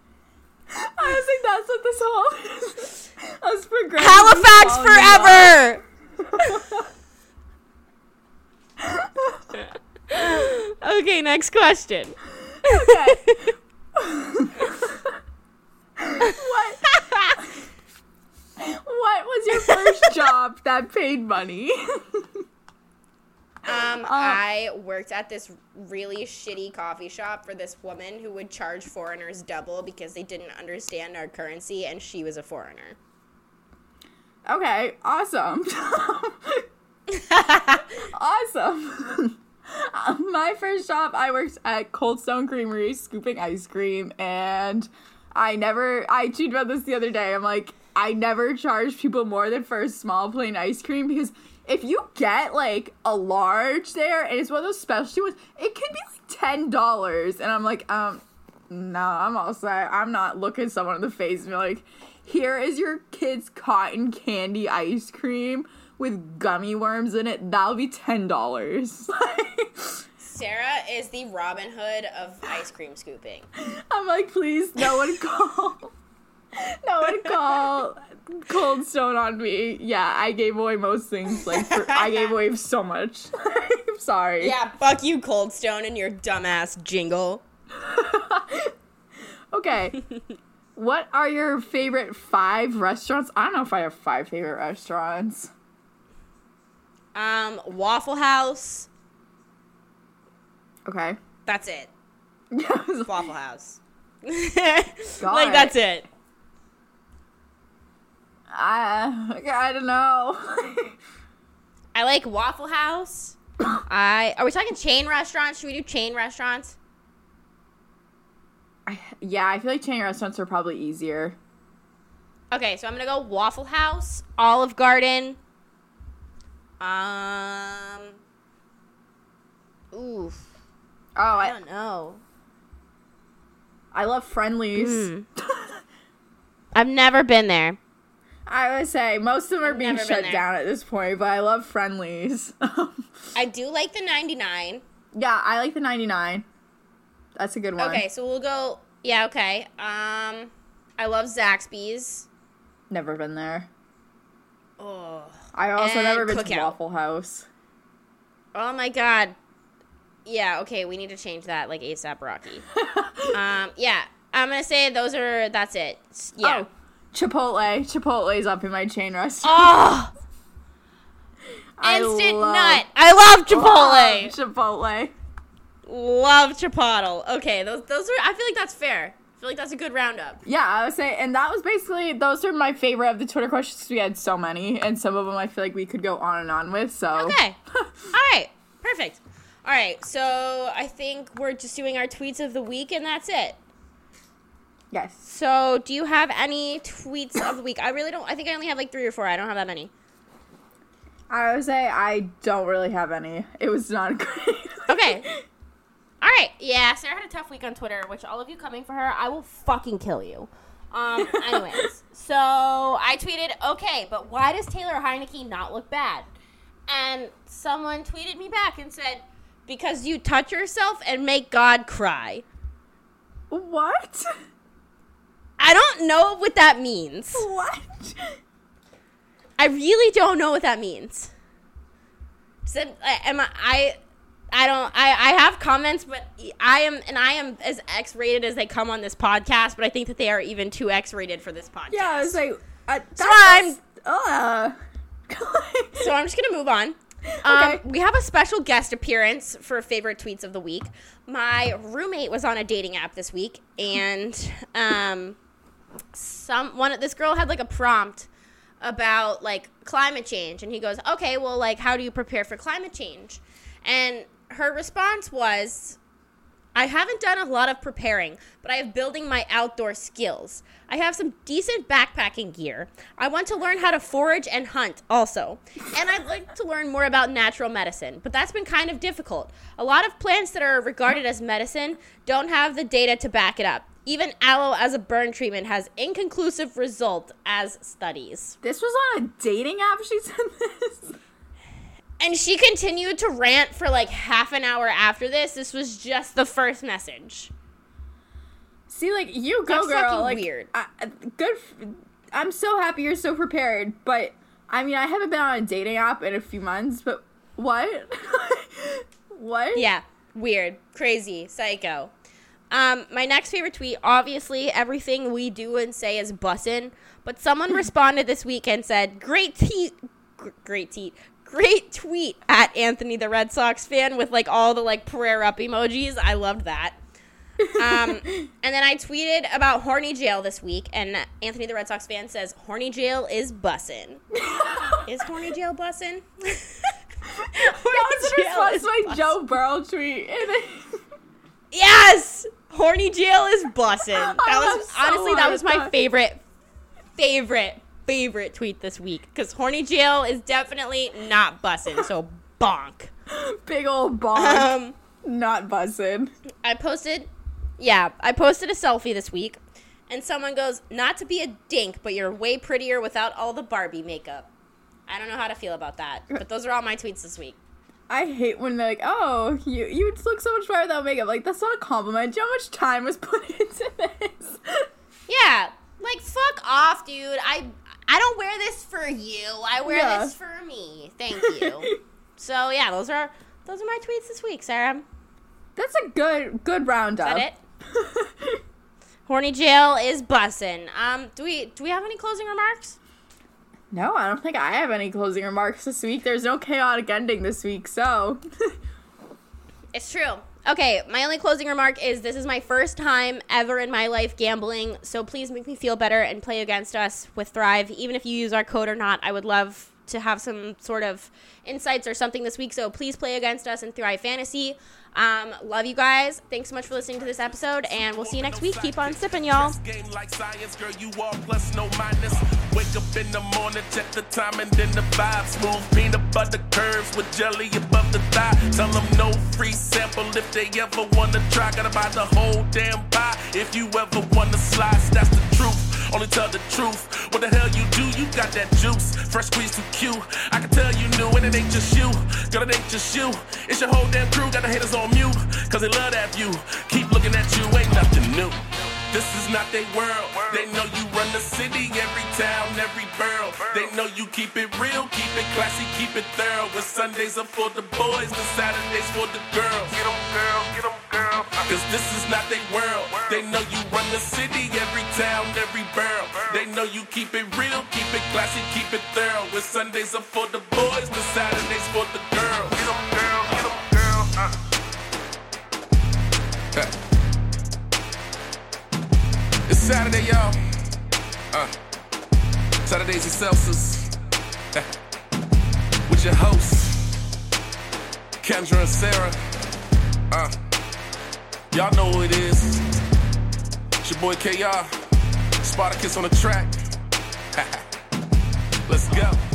I was like, that's what this whole... I was progressing. Halifax forever! Okay, next question. Okay. What was your first job that paid money? I worked at this really shitty coffee shop for this woman who would charge foreigners double because they didn't understand our currency and she was a foreigner. Okay, awesome. Awesome. My first job, I worked at Cold Stone Creamery scooping ice cream, and I tweeted about this the other day. I'm like, I never charge people more than for a small plain ice cream, because if you get, like, a large there, and it's one of those specialty ones, it can be, like, $10, and I'm like, no, I'm all set. I'm not looking someone in the face and be like, here is your kid's cotton candy ice cream with gummy worms in it. That'll be $10. Sarah is the Robin Hood of ice cream scooping. I'm like, please, no one call Cold Stone on me. Yeah, I gave away most things. I gave away so much. I'm sorry. Yeah, fuck you, Cold Stone, and your dumbass jingle. Okay. What are your favorite 5 restaurants? I don't know if I have 5 favorite restaurants. Waffle House. Okay. That's it. Waffle House. Like, that's it. I don't know. I like Waffle House. Are we talking chain restaurants? Should we do chain restaurants? I feel like chain restaurants are probably easier. Okay, so I'm going to go Waffle House, Olive Garden. Oof. Oh, I don't know. I love Friendlies. I've never been there. I would say most of them are being shut down at this point, but I love Friendlies. I do like the 99. Yeah, I like the 99. That's a good one. Okay, so we'll go... Yeah, okay. I love Zaxby's. Never been there. Oh. I also never been to Waffle House. Oh, my God. Yeah, okay, we need to change that, like, ASAP Rocky. Yeah, I'm going to say that's it. Yeah. Oh. Chipotle. Chipotle's up in my chain restaurant. Oh! Instant nut. I love Chipotle. Love Chipotle. Okay, those are, I feel like that's fair. I feel like that's a good roundup. Yeah, I would say, and that was basically, those are my favorite of the Twitter questions. We had so many, and some of them I feel like we could go on and on with, so. Okay. All right. Perfect. All right, so I think we're just doing our tweets of the week, and that's it. Yes. So, do you have any tweets of the week? I really don't. I think I only have like 3 or 4. I don't have that many. I would say I don't really have any. It was not great. Okay. All right. Yeah, Sarah had a tough week on Twitter, which all of you coming for her, I will fucking kill you. Anyways, so I tweeted, okay, but why does Taylor Heineke not look bad? And someone tweeted me back and said, because you touch yourself and make God cry. What? I don't know what that means. What? I really don't know what that means. So, I have comments, but I am as X-rated as they come on this podcast, but I think that they are even too X-rated for this podcast. Yeah, I was like, so I'm just going to move on. Okay. We have a special guest appearance for favorite tweets of the week. My roommate was on a dating app this week, and this girl had like a prompt about like climate change, and he goes, okay, well, like, how do you prepare for climate change? And her response was, I haven't done a lot of preparing, but I am building my outdoor skills. I have some decent backpacking gear. I want to learn how to forage and hunt also. And I'd like to learn more about natural medicine, but that's been kind of difficult. A lot of plants that are regarded as medicine don't have the data to back it up. Even aloe as a burn treatment has inconclusive result as studies. This was on a dating app she said this? And she continued to rant for like half an hour after this. This was just the first message. See, like, you go, that's girl. Like, weird. I'm so happy you're so prepared. But, I mean, I haven't been on a dating app in a few months. But what? What? Yeah. Weird. Crazy. Psycho. My next favorite tweet, obviously, everything we do and say is bussin'. But someone responded this week and said, Great tweet at Anthony the Red Sox fan with, like, all the, like, prayer up emojis. I loved that. And then I tweeted about Horny Jail this week, and Anthony the Red Sox fan says, Horny Jail is bussin'. Is Horny Jail bussin'? Horny Jail is my bussin'. Joe Burrow tweet. Yes! Horny Jail is bussin'. That was my favorite tweet this week, because Horny Jail is definitely not bussin', so bonk. Big old bonk. Not bussin'. I posted a selfie this week, and someone goes, not to be a dink, but you're way prettier without all the Barbie makeup. I don't know how to feel about that, but those are all my tweets this week. I hate when they're like, oh, you look so much better without makeup. Like, that's not a compliment. Do you know how much time was put into this? Yeah. Like, fuck off, dude. I don't wear this for you. I wear this for me. Thank you. So, yeah, those are my tweets this week, Sarah. That's a good roundup. Is that it? Horny Jail is bussin'. Do we have any closing remarks? No, I don't think I have any closing remarks this week. There's no chaotic ending this week, so. It's true. Okay, my only closing remark is this is my first time ever in my life gambling, so please make me feel better and play against us with Thrive. Even if you use our code or not, I would love to have some sort of insights or something this week, so please play against us in Thrive Fantasy. Love you guys. Thanks so much for listening to this episode, and we'll see you next week. Keep on sipping, y'all. Game like science, girl, you all plus no minus. Wake up in the morning, check the time, and then the vibe. Smooth peanut butter curves with jelly above the thigh. Tell them no free sample if they ever want to try. Gotta buy the whole damn pie if you ever want to slice. That's the truth. Only tell the truth. What the hell you do? You got that juice. Fresh squeeze from Q. I can tell you knew, and it ain't just you. Girl, it ain't just you. It's your whole damn crew. Got the haters on mute, cause they love that view. Keep looking at you, ain't nothing new. This is not their world. They know you run the city, every town, every borough. They know you keep it real, keep it classy, keep it thorough. With Sundays are for the boys, the Saturdays for the girls. Get them, girl, get them, girl. Cause this is not their world. They know you run the city, every town, every borough. They know you keep it real, keep it classy, keep it thorough. With Sundays are for the boys, the Saturdays for the girls. Get them, girl, get them, girl. It's Saturday, y'all. Saturdays and Seltzers. With your hosts, Kendra and Sarah. Y'all know who it is. It's your boy KR. Spartacus on the track. Let's go.